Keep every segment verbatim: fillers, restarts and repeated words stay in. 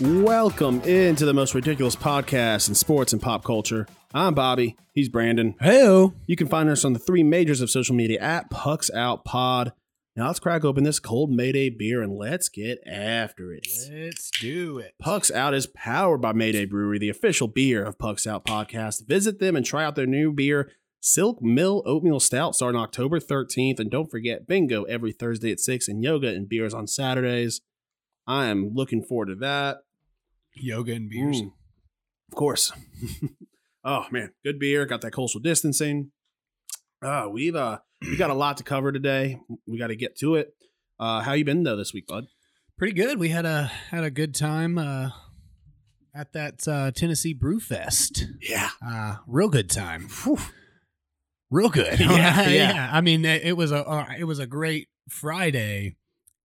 Welcome into the most ridiculous podcast in sports and pop culture. I'm Bobby. He's Brandon. Heyo. You can find us on the three majors of social media at Pucks Out Pod. Now let's crack open this cold Mayday beer and let's get after it. Let's do it. Pucks Out is powered by Mayday Brewery, the official beer of Pucks Out Podcast. Visit them and try out their new beer, Silk Mill Oatmeal Stout, starting October thirteenth. And don't forget bingo every Thursday at six and yoga and beers on Saturdays. I am looking forward to that. Yoga and beers. Mm, of course. Oh, man. Good beer. Got that social distancing. Uh, we've uh, we got a lot to cover today. We got to get to it. Uh, how you been, though, this week, bud? Pretty good. We had a had a good time uh, at that uh, Tennessee Brew Fest. Yeah. Uh, real good time. Whew. Real good. Yeah, yeah. yeah. I mean, it was, a, uh, it was a great Friday.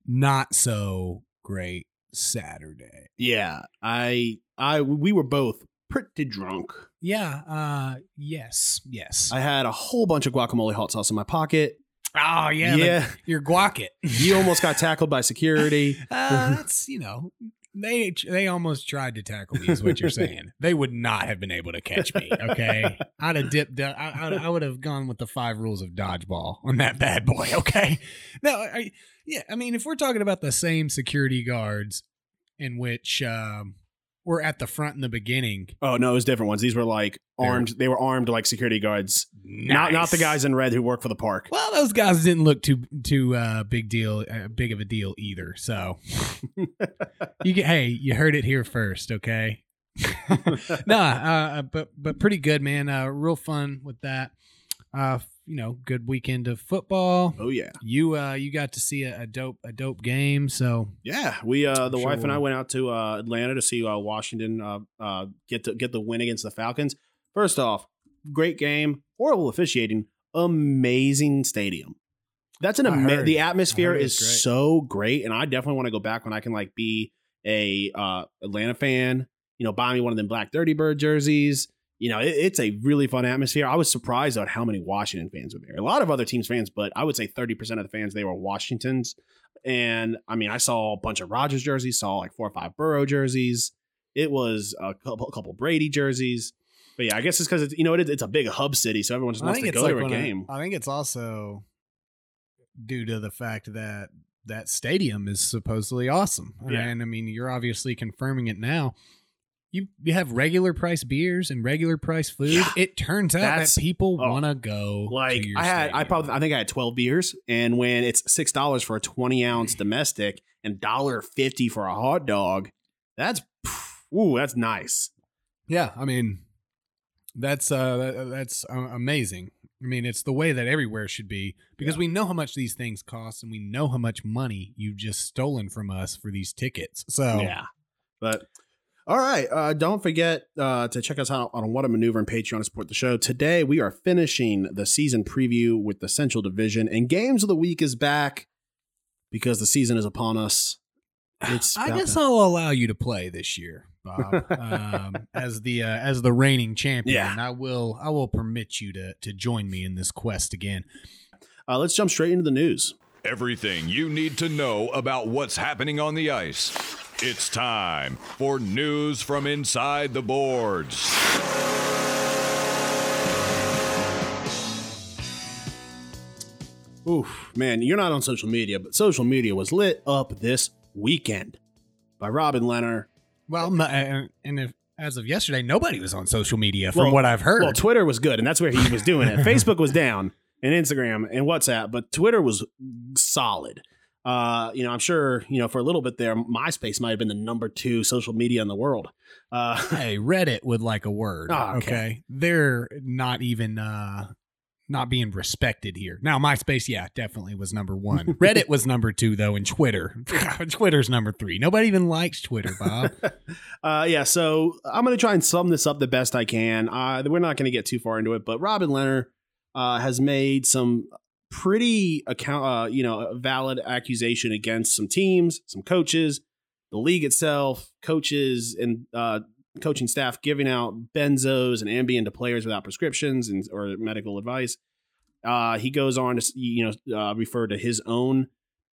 Not so great Saturday. Yeah, I, I, we were both pretty drunk. Yeah. Uh, yes. Yes. I had a whole bunch of guacamole hot sauce in my pocket. Oh yeah. Yeah. The, your guac it. You almost got tackled by security. uh, that's you know they they almost tried to tackle me is what you're saying. They would not have been able to catch me. Okay. I'd have dipped. I I, I would have gone with the five rules of dodgeball on that bad boy. Okay. No. I, Yeah, I mean, if we're talking about the same security guards in which um, were at the front in the beginning. Oh, no, it was different ones. These were like armed. They were armed like security guards. Nice. Not not the guys in red who work for the park. Well, those guys didn't look too too uh, big deal, uh, big of a deal either. So, you get, hey, you heard it here first, okay? nah, uh, but, but pretty good, man. Uh, real fun with that. Uh, you know, good weekend of football. Oh yeah, you uh, you got to see a, a dope a dope game. So yeah, we uh, the sure. wife and I went out to uh, Atlanta to see uh, Washington uh, uh, get to get the win against the Falcons. First off, great game, horrible officiating, amazing stadium. That's an ama- the atmosphere is great. So great, and I definitely want to go back when I can like be a uh, Atlanta fan. You know, buy me one of them black Dirty Bird jerseys. You know, it, it's a really fun atmosphere. I was surprised at how many Washington fans were there. A lot of other teams' fans, but I would say thirty percent of the fans, they were Washington's. And, I mean, I saw a bunch of Rodgers jerseys, saw like four or five Burrow jerseys. It was a couple, a couple Brady jerseys. But, yeah, I guess it's because, it's you know, it, it's a big hub city, so everyone just wants to go like to a game. I, I think it's also due to the fact that that stadium is supposedly awesome. Yeah. And, I mean, you're obviously confirming it now. You you have regular price beers and regular price food. Yeah, it turns out that people oh, want to go. Like to your I had, stadium. I probably, I think I had twelve beers, and when it's six dollars for a twenty ounce domestic and dollar fifty for a hot dog, that's ooh, that's nice. Yeah, I mean, that's uh, that, that's uh, amazing. I mean, it's the way that everywhere should be because yeah. we know how much these things cost, and we know how much money you've just stolen from us for these tickets. So yeah, but. All right. Uh, don't forget uh, to check us out on What a Maneuver and Patreon to support the show. Today, we are finishing the season preview with the Central Division, and Games of the Week is back because the season is upon us. It's I guess to- I'll allow you to play this year, Bob, um, as the uh, as the reigning champion. Yeah. I will I will permit you to to join me in this quest again. Uh, let's jump straight into the news. Everything you need to know about what's happening on the ice. It's time for news from inside the boards. Oof, man, you're not on social media, but social media was lit up this weekend by Robin Leonard. Well, my, and if, as of yesterday, nobody was on social media from well, what I've heard. Well, Twitter was good, and that's where he was doing it. Facebook was down, and Instagram, and WhatsApp, but Twitter was solid. Uh, you know, I'm sure, you know, for a little bit there, MySpace might have been the number two social media in the world. Uh, hey, Reddit would like a word. Oh, okay. okay. They're not even, uh, not being respected here. Now, MySpace, yeah, definitely was number one. Reddit was number two, though, and Twitter. Twitter's number three. Nobody even likes Twitter, Bob. uh, yeah, so I'm going to try and sum this up the best I can. Uh, we're not going to get too far into it, but Robin Leonard uh, has made some pretty account, uh, you know, valid accusation against some teams, some coaches, the league itself, coaches and uh, coaching staff giving out benzos and Ambien to players without prescriptions and or medical advice. Uh, he goes on to, you know, uh, refer to his own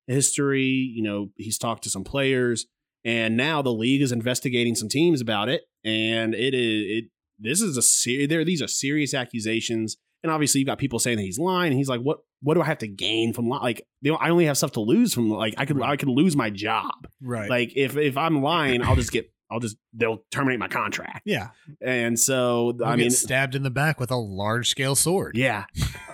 history. You know, he's talked to some players, and now the league is investigating some teams about it. And it is it. This is a ser- there. These are serious accusations, and obviously you've got people saying that he's lying. And he's like, what? What do I have to gain from lying? Like, you know, I only have stuff to lose from. Like, I could I could lose my job. Right. Like, if if I'm lying, I'll just get. I'll just, they'll terminate my contract. Yeah. And so, You'll I mean, stabbed in the back with a large scale sword. Yeah.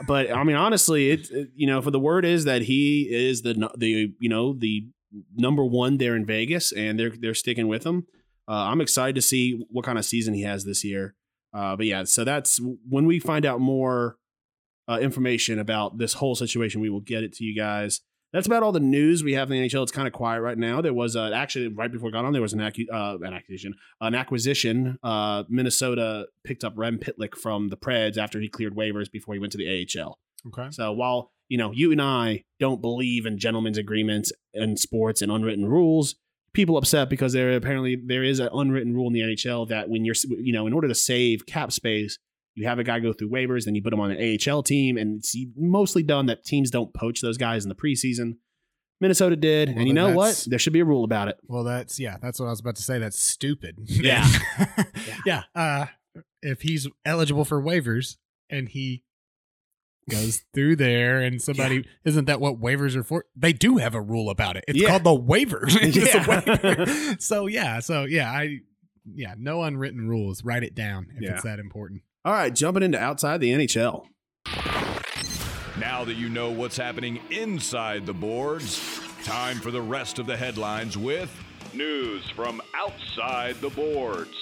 But I mean, honestly, it's, it, you know, for the word is that he is the, the, you know, the number one there in Vegas, and they're, they're sticking with him. Uh, I'm excited to see what kind of season he has this year. Uh, but yeah, so that's when we find out more uh, information about this whole situation, we will get it to you guys. That's about all the news we have in the N H L. It's kind of quiet right now. There was uh, actually right before we got on, there was an, acu- uh, an acquisition. An acquisition. Uh, Minnesota picked up Rem Pitlick from the Preds after he cleared waivers before he went to the A H L. Okay. So while you know you and I don't believe in gentlemen's agreements in sports and unwritten rules, people upset because there apparently there is an unwritten rule in the N H L that when you're you know in order to save cap space, you have a guy go through waivers, then you put him on an A H L team, and it's mostly done that teams don't poach those guys in the preseason. Minnesota did, well, and you know what? There should be a rule about it. Well, that's, yeah, that's what I was about to say. That's stupid. Yeah. yeah. yeah. Uh, if he's eligible for waivers and he goes through there and somebody, yeah. isn't that what waivers are for? They do have a rule about it. It's yeah. called the waivers. It's yeah. a waiver. So, yeah. So, yeah. I Yeah. No unwritten rules. Write it down if yeah. it's that important. All right, jumping into outside the N H L. Now that you know what's happening inside the boards, time for the rest of the headlines with news from outside the boards.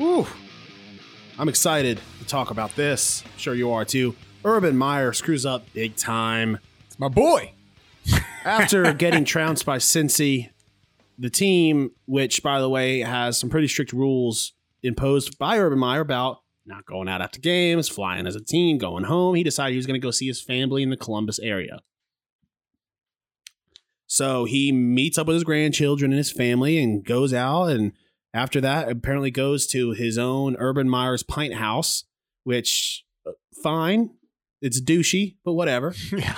Ooh, I'm excited to talk about this. I'm sure you are too. Urban Meyer screws up big time. It's my boy. After getting trounced by Cincy, the team, which, by the way, has some pretty strict rules imposed by Urban Meyer about not going out after games, flying as a team, going home. He decided he was going to go see his family in the Columbus area. So he meets up with his grandchildren and his family and goes out. And after that, apparently goes to his own Urban Meyer's Pint House, which, fine. It's douchey, but whatever. Yeah.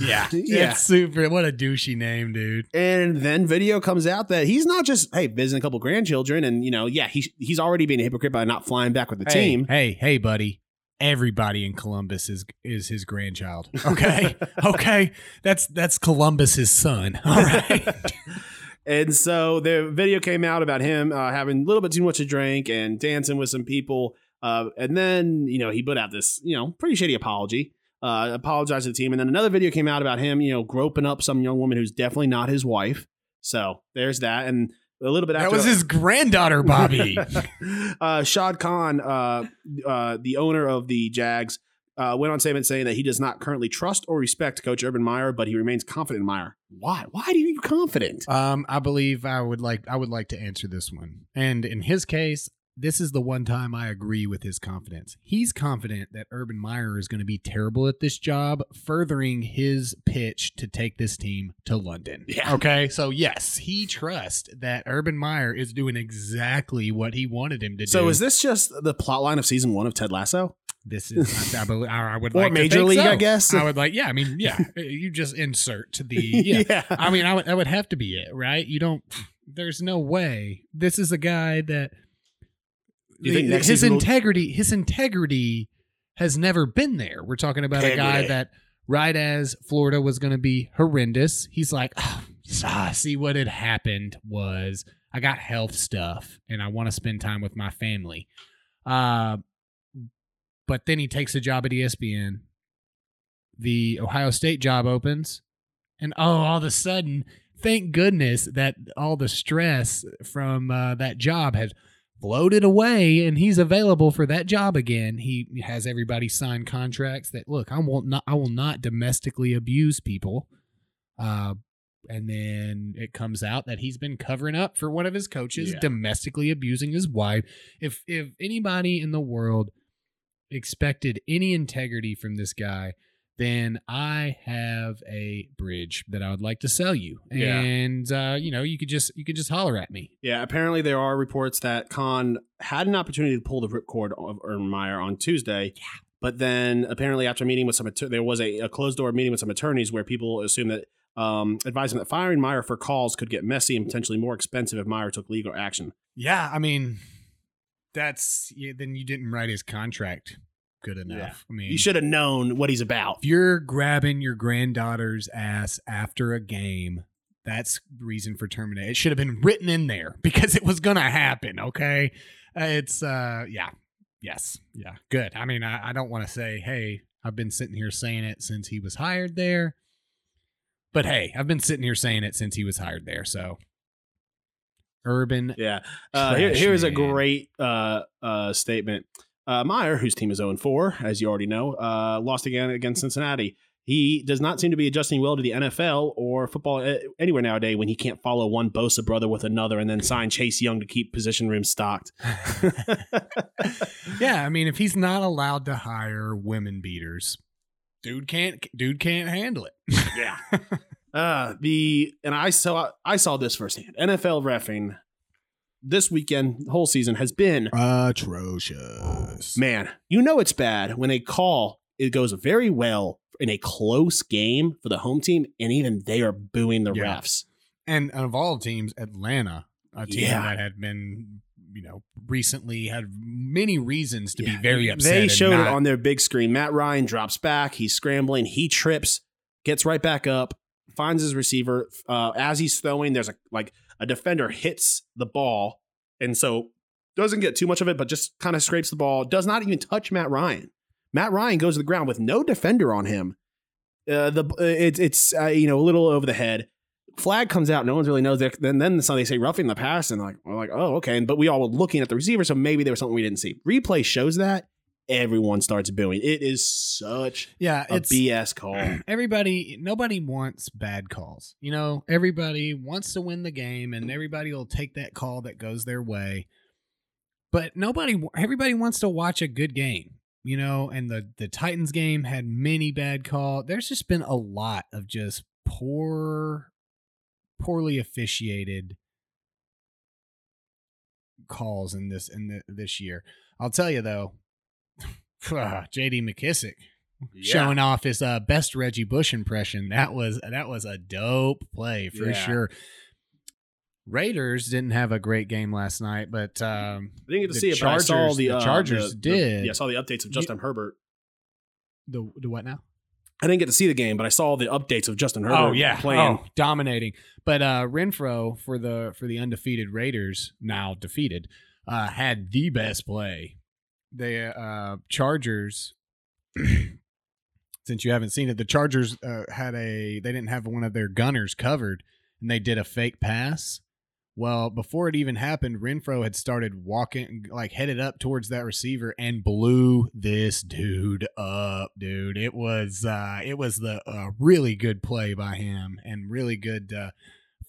yeah. yeah. It's super. What a douchey name, dude. And then video comes out that he's not just, hey, visiting a couple grandchildren. And, you know, yeah, he, he's already being a hypocrite by not flying back with the hey, team. Hey, hey, buddy. Everybody in Columbus is is his grandchild. Okay. okay. That's that's Columbus's son. All right. And so the video came out about him uh, having a little bit too much to drink and dancing with some people. Uh, and then, you know, he put out this, you know, pretty shitty apology, uh, apologized to the team. And then another video came out about him, you know, groping up some young woman who's definitely not his wife. So there's that. And a little bit that after that was his granddaughter, Bobby. uh, Shad Khan, uh, uh, the owner of the Jags, uh, went on statement saying that he does not currently trust or respect Coach Urban Meyer, but he remains confident in Meyer. Why? Why are you confident? Um, I believe I would like I would like to answer this one. And in his case, this is the one time I agree with his confidence. He's confident that Urban Meyer is going to be terrible at this job, furthering his pitch to take this team to London. Yeah. Okay. So, yes, he trusts that Urban Meyer is doing exactly what he wanted him to so do. So, is this just the plot line of season one of Ted Lasso? This is, I, believe, I would like or major to think league, so. I guess. I would like, yeah, I mean, yeah, you just insert the, yeah. yeah. I mean, I would, that would have to be it, right? You don't, there's no way. This is a guy that, You think the, his integrity, will- his integrity has never been there. We're talking about a guy that right as Florida was going to be horrendous, he's like, oh, see what had happened was I got health stuff and I want to spend time with my family. Uh, but then he takes a job at E S P N. The Ohio State job opens and, oh, all of a sudden, thank goodness that all the stress from uh, that job had floated away and he's available for that job again. He has everybody sign contracts that, look, I will not, I will not domestically abuse people. Uh, and then it comes out that he's been covering up for one of his coaches, yeah. domestically abusing his wife. If, if anybody in the world expected any integrity from this guy, then I have a bridge that I would like to sell you. Yeah. And, uh, you know, you could just you could just holler at me. Yeah, apparently there are reports that Khan had an opportunity to pull the ripcord of Urban Meyer on Tuesday. Yeah. But then apparently after meeting with some, there was a, a closed-door meeting with some attorneys where people assumed that, um, advised him that firing Meyer for calls could get messy and potentially more expensive if Meyer took legal action. Yeah, I mean, that's, yeah, then you didn't write his contract good enough. Yeah. I mean, you should have known what he's about. If you're grabbing your granddaughter's ass after a game, that's reason for termination. It should have been written in there because it was gonna happen. Okay, uh, it's uh, yeah, yes, yeah, good. I mean, I, I don't want to say, hey, I've been sitting here saying it since he was hired there, but hey, I've been sitting here saying it since he was hired there. So, Urban, yeah. Uh, here, here's man. a great uh, uh, statement. Uh, Meyer, whose team is oh and four, as you already know, uh, lost again against Cincinnati. He does not seem to be adjusting well to the N F L or football anywhere nowadays when he can't follow one Bosa brother with another and then sign Chase Young to keep position room stocked. Yeah, I mean, if he's not allowed to hire women beaters, dude can't dude can't handle it. Yeah. Uh, the and I saw I saw this firsthand. N F L reffing this weekend, whole season, has been atrocious. Man, you know it's bad when a call, it goes very well in a close game for the home team, and even they are booing the yeah. refs. And of all teams, Atlanta, a team yeah. that had been, you know, recently had many reasons to yeah. be very upset. They showed not- it on their big screen. Matt Ryan drops back. He's scrambling. He trips, gets right back up, finds his receiver. Uh, as he's throwing, there's a like... a defender hits the ball and so doesn't get too much of it, but just kind of scrapes the ball. Does not even touch Matt Ryan. Matt Ryan goes to the ground with no defender on him. Uh, the uh, it, It's, uh, you know, a little over the head. Flag comes out. No one really knows. Then then somebody say roughing the pass and like, we're like, oh, okay. And, but we all were looking at the receiver. So maybe there was something we didn't see. Replay shows that. Everyone starts booing. It is such yeah, a it's, B S call. Everybody, nobody wants bad calls. You know, everybody wants to win the game, and everybody will take that call that goes their way. But nobody, everybody wants to watch a good game. You know, and the the Titans game had many bad calls. There's just been a lot of just poor, poorly officiated calls in this in the, this year. I'll tell you though. J D McKissick yeah. showing off his uh, best Reggie Bush impression. That was that was a dope play for yeah. sure. Raiders didn't have a great game last night, but um, I didn't get to see it. Chargers, but I saw the, uh, the Chargers the, did. The, yeah, I saw the updates of Justin you, Herbert. The the what now? I didn't get to see the game, but I saw the updates of Justin Herbert. Oh yeah, playing oh, dominating. But uh, Renfrow for the for the undefeated Raiders, now defeated, uh, had the best play. The uh, Chargers, since you haven't seen it, the Chargers uh, had a, they didn't have one of their gunners covered, and they did a fake pass. Well, before it even happened, Renfrow had started walking, like headed up towards that receiver and blew this dude up, dude. It was, uh, it was the uh, really good play by him and really good uh,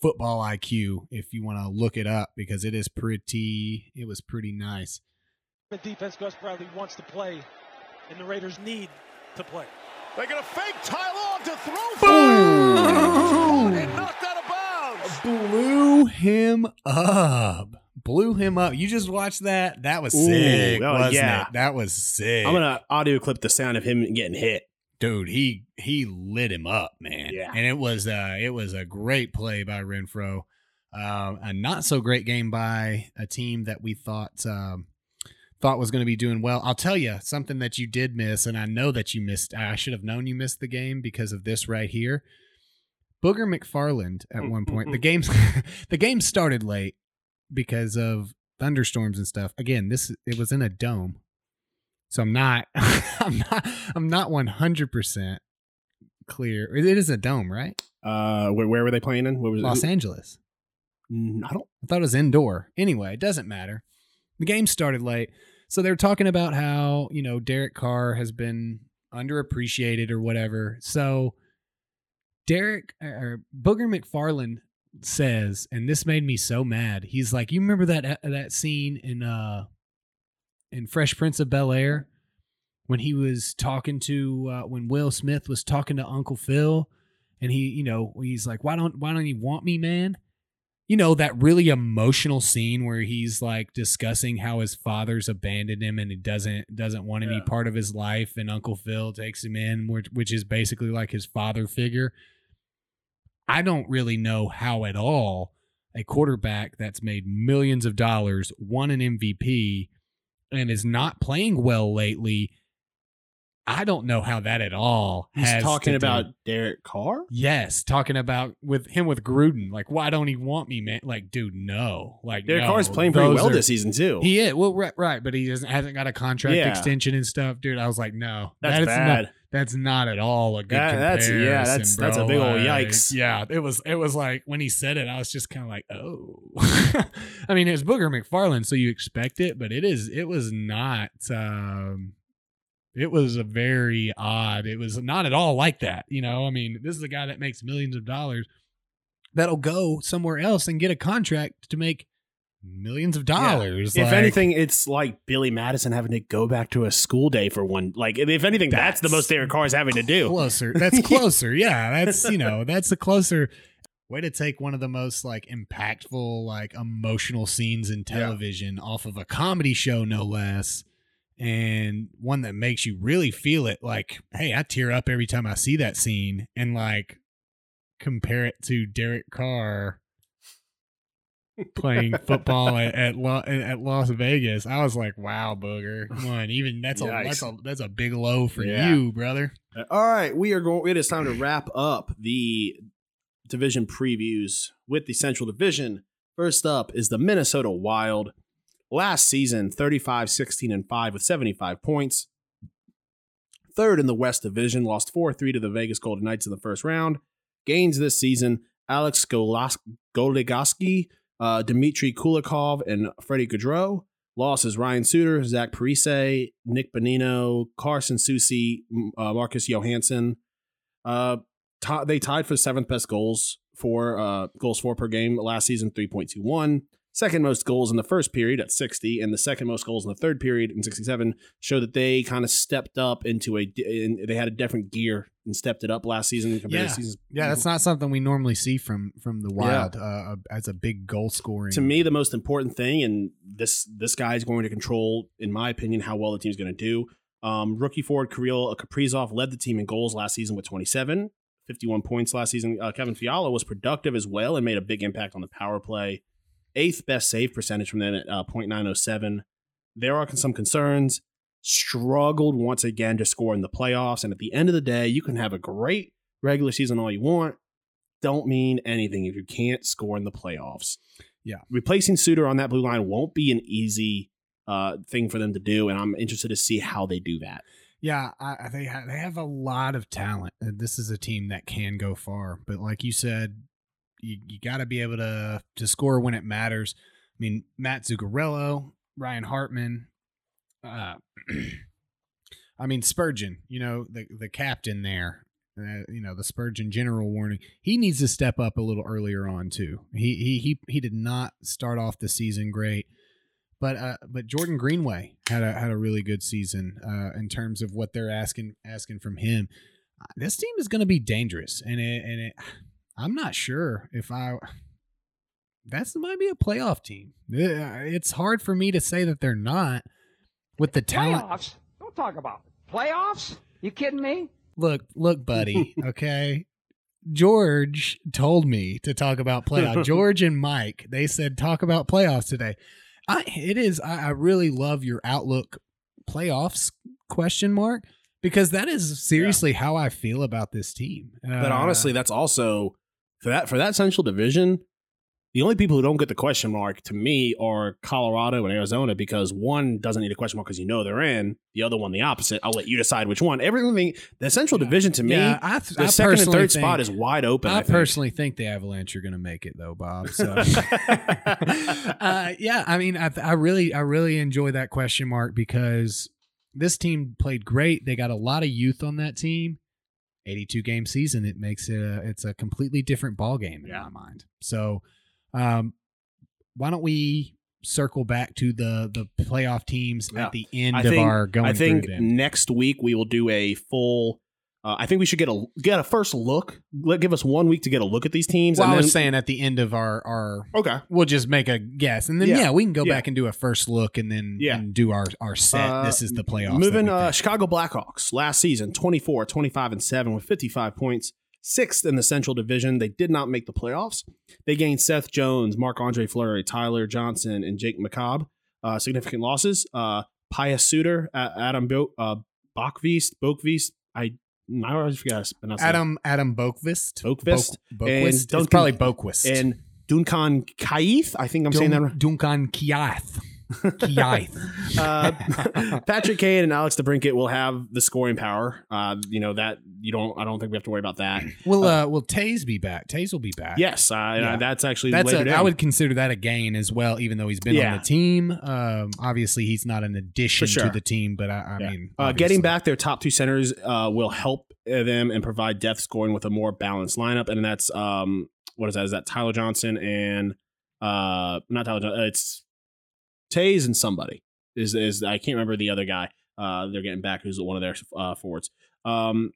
football I Q if you want to look it up because it is pretty, it was pretty nice. The defense, Gus Bradley wants to play, and the Raiders need to play. They're going to fake Ty Long to throw for and knocked out of bounds. Blew him up. Blew him up. You just watched that. That was Ooh, sick, that was, wasn't yeah. it? That was sick. I'm going to audio clip the sound of him getting hit. Dude, he he lit him up, man. Yeah. And it was uh, it was a great play by Renfrow. Um, a not-so-great game by a team that we thought um, – thought was going to be doing well. I'll tell you something that you did miss, and I know that you missed. I should have known you missed the game because of this right here. Booger McFarland at one point. The game's the game started late because of thunderstorms and stuff. Again, this it was in a dome. So I'm not I'm not I'm not one hundred percent clear. It is a dome, right? Uh where, where were they playing in? What was Los it? Angeles. I don't I thought it was indoor. Anyway, it doesn't matter. the game started late. So they're talking about how, you know, Derek Carr has been underappreciated or whatever. So Derek or Booger McFarland says, and this made me so mad. He's like, you remember that that scene in uh in Fresh Prince of Bel-Air when he was talking to uh, when Will Smith was talking to Uncle Phil, and he, you know, he's like, why don't why don't you want me, man? You know, that really emotional scene where he's like discussing how his father's abandoned him and he doesn't doesn't want any yeah. part of his life, and Uncle Phil takes him in, which, which is basically like his father figure. I don't really know how at all a quarterback that's made millions of dollars, won an M V P, and is not playing well lately. I don't know how that at all has He's talking to about do. Derek Carr? Yes, talking about with him with Gruden. Like, why don't he want me, man? Like, dude, no. Like, Derek no. Carr's playing Those pretty well are, this season, too. He is. Well, right, right. But he doesn't, hasn't got a contract yeah. extension and stuff. Dude, I was like, no. That's that bad. Not, that's not at all a good that, comparison, that's, yeah, that's, bro. That's a big old yikes. Like, yeah, it was, it was like, when he said it, I was just kind of like, oh. I mean, it's Booger McFarland, so you expect it, but it is, it was not... Um, It was a very odd. It was not at all like that. You know, I mean, this is a guy that makes millions of dollars that'll go somewhere else and get a contract to make millions of dollars. Yeah. Like, if anything, it's like Billy Madison having to go back to a school day for one. Like, if anything, that's, that's the most Derek Carr is having to do. Closer. That's closer. Yeah. That's, you know, that's a closer way to take one of the most like impactful, like emotional scenes in television yeah. off of a comedy show, no less. And one that makes you really feel it. Like, hey, I tear up every time I see that scene, and like compare it to Derek Carr playing football at at, La- at Las Vegas. I was like, wow, Booger, come on, even that's a that's a that's a big low for yeah. you, brother. All right, we are going. It is time to wrap up the division previews with the Central Division. First up is the Minnesota Wild. Last season, thirty-five, sixteen, and five with seventy-five points. Third in the West Division, lost four three to the Vegas Golden Knights in the first round. Gains this season, Alex Golos- Goligoski, uh, Dmitry Kulikov, and Freddie Gaudreau. Losses, Ryan Suter, Zach Parise, Nick Bonino, Carson Soucy, uh, Marcus Johansson. Uh, t- they tied for seventh best goals for uh, goals for per game last season, three point two one. Second most goals in the first period at sixty, and the second most goals in the third period in sixty-seven, show that they kind of stepped up into a in, they had a different gear and stepped it up last season compared yeah. to seasons. Yeah, that's not something we normally see from from the Wild yeah. uh, as a big goal scoring. To me, the most important thing, and this this guy is going to control, in my opinion, how well the team's going to do. Um, rookie forward Kirill Kaprizov led the team in goals last season with twenty-seven, fifty-one points last season. Uh, Kevin Fiala was productive as well and made a big impact on the power play. Eighth best save percentage from them at uh, point nine oh seven. There are some concerns. Struggled once again to score in the playoffs. And at the end of the day, you can have a great regular season all you want. Don't mean anything if you can't score in the playoffs. Yeah. Replacing Suter on that blue line won't be an easy uh, thing for them to do. And I'm interested to see how they do that. Yeah, I, they, ha- they have a lot of talent. This is a team that can go far. But like you said, You, you got to be able to to score when it matters. I mean, Matt Zuccarello, Ryan Hartman, uh, I mean, Spurgeon, you know, the, the captain there, uh, you know, the Spurgeon general warning. He needs to step up a little earlier on, too. He he he, he did not start off the season great. But uh, but Jordan Greenway had a, had a really good season uh, in terms of what they're asking asking from him. This team is going to be dangerous, and it, and it – I'm not sure if I – that might be a playoff team. It's hard for me to say that they're not with the talent. Playoffs? Don't talk about it. Playoffs? You kidding me? Look, look, buddy, okay? George told me to talk about playoffs. George and Mike, they said talk about playoffs today. I, it is – I really love your outlook, playoffs, question mark, because that is seriously yeah. how I feel about this team. But uh, honestly, that's also – For that for that Central Division, The only people who don't get the question mark to me are Colorado and Arizona, because one doesn't need a question mark because you know they're in. The other one, the opposite. I'll let you decide which one. Everything, the Central yeah. Division to me, yeah, I th- the I second and third think, spot is wide open. I, I think. personally think the Avalanche are going to make it though, Bob. So. uh, yeah, I mean, I, I really, I really enjoy that question mark because this team played great. They got a lot of youth on that team. eighty-two game season, it makes it a, it's a completely different ball game in yeah. my mind. So um, why don't we circle back to the the playoff teams yeah. at the end I of think, our going through I think through them. Next week we will do a full uh, – I think we should get a get a first look. Let, give us one week to get a look at these teams. Well, and I then, was saying at the end of our, our – Okay. We'll just make a guess. And then, yeah, yeah we can go yeah. back and do a first look and then yeah. and do our, our set. Uh, this is the playoffs. Moving uh, Chicago Blackhawks last season, twenty-four, twenty-five, and seven with fifty-five points. Sixth in the Central Division. They did not make the playoffs. They gained Seth Jones, Marc-Andre Fleury, Tyler Johnson, and Jake McCabe. Uh, significant losses. Uh, Pius Suter, uh, Adam Bo- uh, Bøqvist, Bøqvist. I, I always forget how to pronounce that. Adam, Adam Bøqvist. Bøqvist. Bo- Bøqvist. And Duncan, it's probably Bøqvist. And Duncan Keith. I think I'm Dun- saying that right. Duncan Keith. uh, Patrick Kane and Alex DeBrincat will have the scoring power. Uh, you know that you don't. I don't think we have to worry about that. Will uh, uh, Will Taze be back? Taze will be back. Yes, uh, yeah. uh, that's actually that's later a, I would consider that a gain as well. Even though he's been yeah. on the team, um, obviously he's not an addition sure. to the team. But I, I yeah. mean, uh, getting back their top two centers uh, will help them and provide depth scoring with a more balanced lineup. And that's um, what is that? Is that Tyler Johnson and uh, not Tyler Johnson? It's Taze and somebody is is I can't remember the other guy. Uh, they're getting back who's one of their uh, forwards. Um,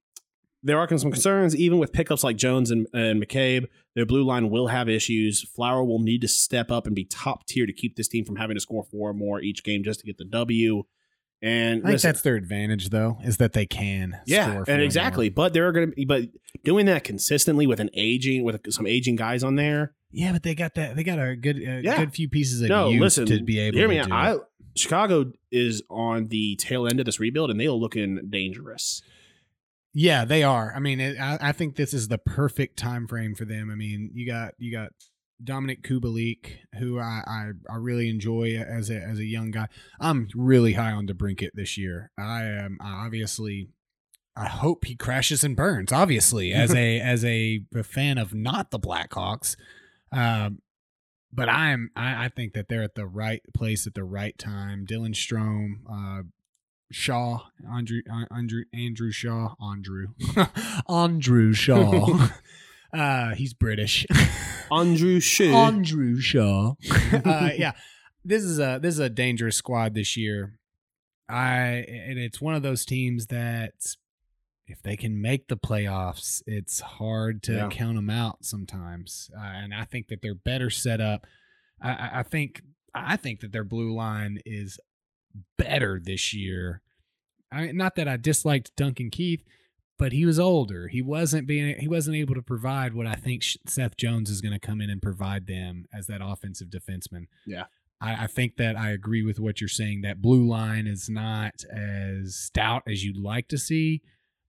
there are some concerns even with pickups like Jones and, and McCabe. Their blue line will have issues. Flower will need to step up and be top tier to keep this team from having to score four or more each game just to get the W. And I think listen, that's their advantage though is that they can yeah, score four and exactly. More. But they're going to but doing that consistently with an aging with some aging guys on there. Yeah, but they got that. They got a good, a yeah. good few pieces of no, youth listen, to be able. Hear me to do I, Chicago is on the tail end of this rebuild, and they are looking dangerous. Yeah, they are. I mean, it, I, I think this is the perfect time frame for them. I mean, you got you got Dominic Kubalik, who I, I, I really enjoy as a as a young guy. I'm really high on DeBrincat this year. I am I obviously. I hope he crashes and burns. Obviously, as a as a, a fan of not the Blackhawks. Um, but I'm, I, I think that they're at the right place at the right time. Dylan Strome, uh, Shaw, Andrew, Andrew, Andrew Shaw, Andrew, Andrew Shaw. uh, he's British. Andrew Shaw. Andrew Shaw. uh, yeah, this is a, this is a dangerous squad this year. I, and it's one of those teams that if they can make the playoffs, it's hard to yeah. count them out sometimes. Uh, and I think that they're better set up. I, I think I think that their blue line is better this year. I mean, not that I disliked Duncan Keith, but he was older. He wasn't being he wasn't able to provide what I think Seth Jones is going to come in and provide them as that offensive defenseman. Yeah. I think that I agree with what you're saying. That blue line is not as stout as you'd like to see,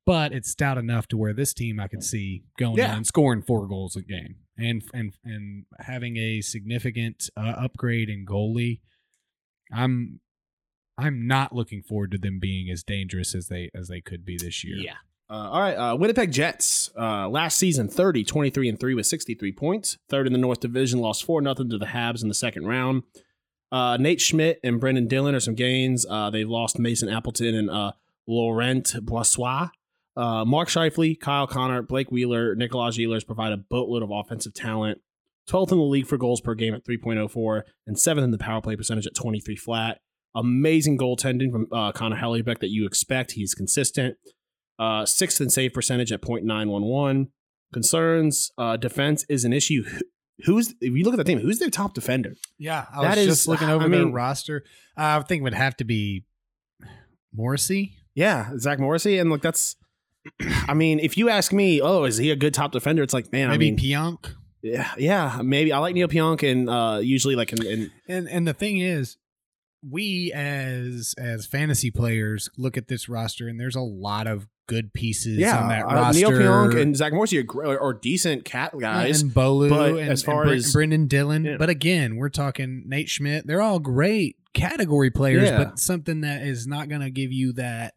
but it's stout enough to where this team I could see going yeah. and scoring four goals a game and and and having a significant uh, upgrade in goalie. I'm I'm not looking forward to them being as dangerous as they as they could be this year. Yeah. Uh, all right, uh, Winnipeg Jets, uh, last season, thirty, twenty-three, and three with sixty-three points. Third in the North Division, lost four nothing to the Habs in the second round. Uh, Nate Schmidt and Brendan Dillon are some gains. Uh, they've lost Mason Appleton and uh, Laurent Boissois. Uh, Mark Scheifele, Kyle Connor, Blake Wheeler, Nikolaj Ehlers provide a boatload of offensive talent. twelfth in the league for goals per game at three point oh four and seventh in the power play percentage at twenty-three flat. Amazing goaltending from uh, Connor Hellebuyck that you expect. He's consistent. Uh, sixth in save percentage at point nine one one. Concerns, uh, defense is an issue. Who's if you look at the team? Who's their top defender? Yeah, I that was is, just looking over I their mean, roster. Uh, I think it would have to be Morrissey. Yeah, Zach Morrissey, and look, that's. I mean, if you ask me, oh, is he a good top defender? It's like, man, maybe I mean, Pionk. Yeah, yeah, maybe I like Neil Pionk, and uh, usually like in, in and and the thing is, we as as fantasy players look at this roster, and there's a lot of good pieces yeah, on that uh, roster. Neil Pionk and Zach Morrissey are, are, are decent cat guys. Yeah, and Bolu but and, as far and, as, and Brendan Dillon. Yeah. But again, we're talking Nate Schmidt. They're all great category players, yeah. but something that is not going to give you that...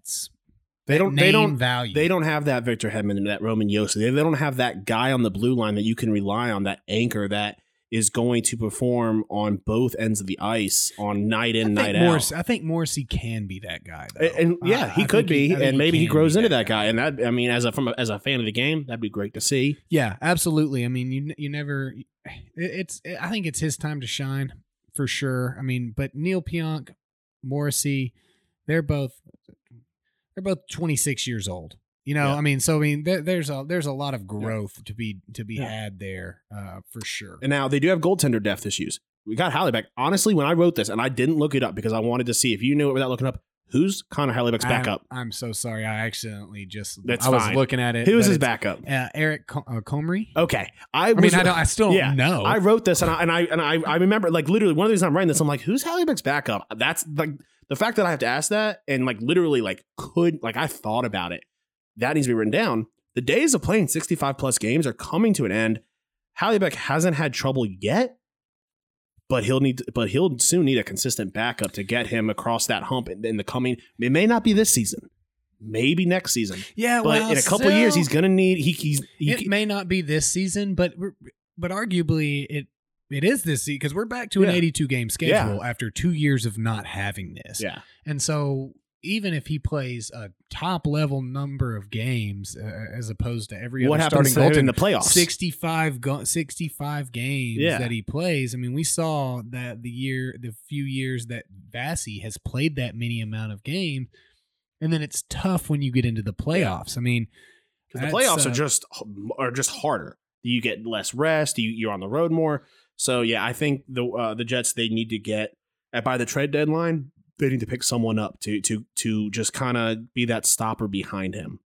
They don't. They don't. Value. They don't have that Victor Hedman and that Roman Josi. They, they don't have that guy on the blue line that you can rely on. That anchor that is going to perform on both ends of the ice on night in, night Morris, out. I think Morrissey can be that guy, though. And, and yeah, uh, he I could be, he, and he maybe he grows into that guy. guy. And that, I mean, as a from a, as a fan of the game, that'd be great to see. Yeah, absolutely. I mean, you you never. It's. I think it's his time to shine for sure. I mean, but Neil Pionk, Morrissey, they're both. They're both twenty-six years old, you know. Yeah. I mean, so I mean, there, there's a there's a lot of growth yeah. to be to be yeah. had there uh, for sure. And now they do have goaltender depth issues. We got Hellebuyck. Honestly, when I wrote this, and I didn't look it up because I wanted to see if you knew it without looking up. Who's Connor Hellebuyck's backup? I'm, I'm so sorry. I accidentally just That's I fine. was looking at it. Who's his backup? Uh, Eric Com- uh, Comrie. Okay. I, I was, mean, I, don't, I still yeah, don't know. I wrote this and I and I and I, I remember like literally one of the reasons I'm writing this. I'm like, who's Hellebuyck's backup? That's like the fact that I have to ask that and like literally like could like I thought about it. That needs to be written down. The days of playing sixty-five plus games are coming to an end. Hellebuyck hasn't had trouble yet. But he'll need, but he'll soon need a consistent backup to get him across that hump in, in the coming. It may not be this season, maybe next season. Yeah, but well, in a couple still, years, he's gonna need. He, he's, he it may not be this season, but but arguably it it is this season because we're back to an yeah. eighty-two game schedule yeah. after two years of not having this. Yeah, and so even if he plays a top level number of games uh, as opposed to every what other starting goaltender in the playoffs, sixty-five, go- sixty-five games yeah. that he plays. I mean, we saw that the year, the few years that Vasi has played that many amount of games, and then it's tough when you get into the playoffs. I mean, the playoffs uh, are just are just harder. You get less rest. You, you're on the road more. So yeah, I think the uh, the Jets they need to get at by the trade deadline. They need to pick someone up to to to just kind of be that stopper behind him.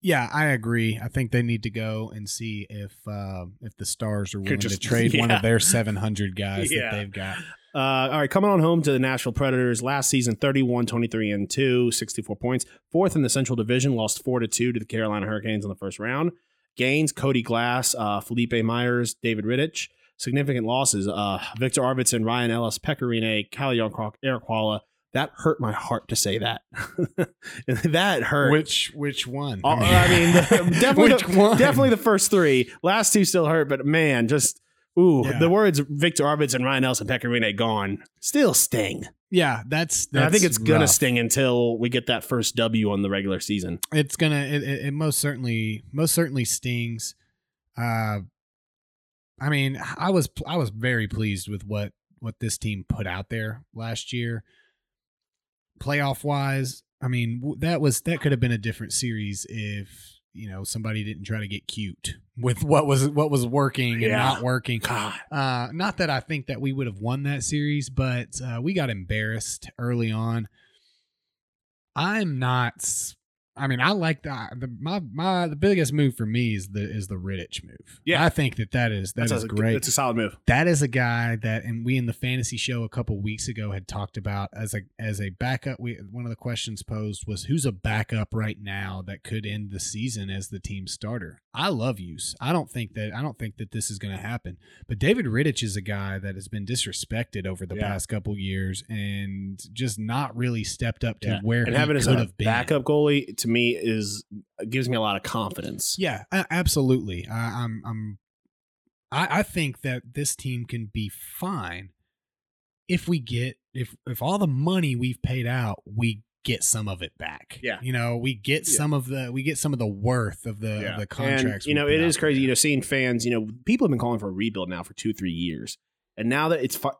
Yeah, I agree. I think they need to go and see if uh, if the Stars are willing just, to trade yeah. one of their seven hundred guys yeah. that they've got. Uh, all right, coming on home to the Nashville Predators last season, thirty-one, twenty-three, and two, sixty-four points. Fourth in the Central Division, lost four to two to the Carolina Hurricanes in the first round. Gains, Cody Glass, uh, Felipe Myers, David Riddich. Significant losses, uh, Victor Arvidsson, Ryan Ellis, Pecorine, Cali Yarncroc, Eric Walla. That hurt my heart to say that. That hurt. Which which one? Uh, I mean, the, definitely, which the, one? definitely the first three. Last two still hurt, but man, just ooh, yeah. the words Victor Arvidsson, Ryan Ellis, and Pecorine gone still sting. Yeah, that's. that's I think it's gonna rough. sting until we get that first W on the regular season. It's gonna. It, it, it most certainly, most certainly stings. Uh, I mean, I was I was very pleased with what what this team put out there last year. Playoff wise, I mean, that was that could have been a different series if, you know, somebody didn't try to get cute with what was what was working and yeah. not working. God. Uh, not that I think that we would have won that series, but uh, we got embarrassed early on. I'm not. I mean, I like the, the my my the biggest move for me is the is the Riddich move. Yeah, I think that that is that That's is a, great. It's a solid move. That is a guy that, and we in the fantasy show a couple weeks ago had talked about as a as a backup. We one of the questions posed was who's a backup right now that could end the season as the team starter. I love use. I don't think that I don't think that this is going to happen. But David Riddich is a guy that has been disrespected over the yeah. past couple years and just not really stepped up to yeah. where and he having could his have been. Backup goalie. To me is gives me a lot of confidence. Yeah, absolutely. I, I'm, I'm, I, I think that this team can be fine if we get if if all the money we've paid out, we get some of it back. Yeah, you know, we get yeah. some of the we get some of the worth of the yeah. of the contracts. And, you know, it is crazy. There. You know, seeing fans. You know, people have been calling for a rebuild now for two, three years, and now that it's. Fu-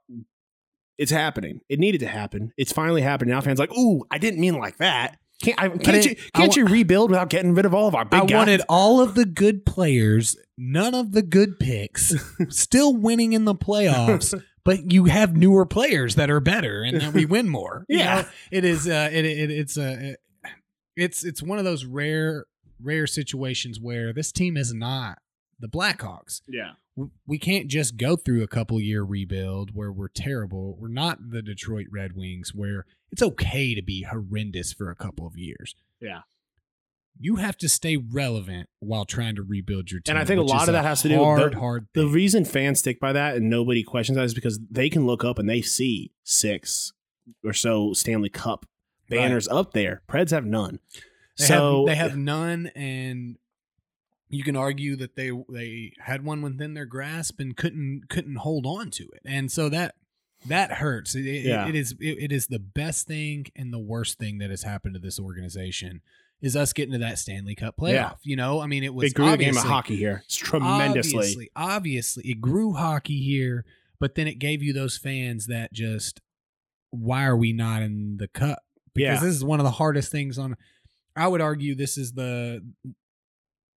it's happening. It needed to happen. It's finally happening now. Fans are like, ooh, I didn't mean like that. Can't, I, can't, you, can't I, you rebuild without getting rid of all of our big I guys? I wanted all of the good players, none of the good picks, still winning in the playoffs, but you have newer players that are better and then we win more. Yeah. You know, it is, uh, it, it, it's, uh, it, it's, it's one of those rare, rare situations where this team is not the Blackhawks. Yeah. We can't just go through a couple year rebuild where we're terrible. We're not the Detroit Red Wings where it's okay to be horrendous for a couple of years. Yeah. you have to stay relevant while trying to rebuild your team. And I think a lot of that has to do with the hard thing. The reason fans stick by that and nobody questions that is because they can look up and they see six or so Stanley Cup banners right. up there. Preds have none. They so have, they have none, and you can argue that they they had one within their grasp and couldn't couldn't hold on to it, and so that that hurts. It, yeah. it, it is it, it is the best thing and the worst thing that has happened to this organization is us getting to that Stanley Cup playoff. Yeah. You know, I mean, it was it grew a game of hockey here. It's tremendously obviously, obviously it grew hockey here, but then it gave you those fans that just why are we not in the cup? Because yeah. this is one of the hardest things on. I would argue this is the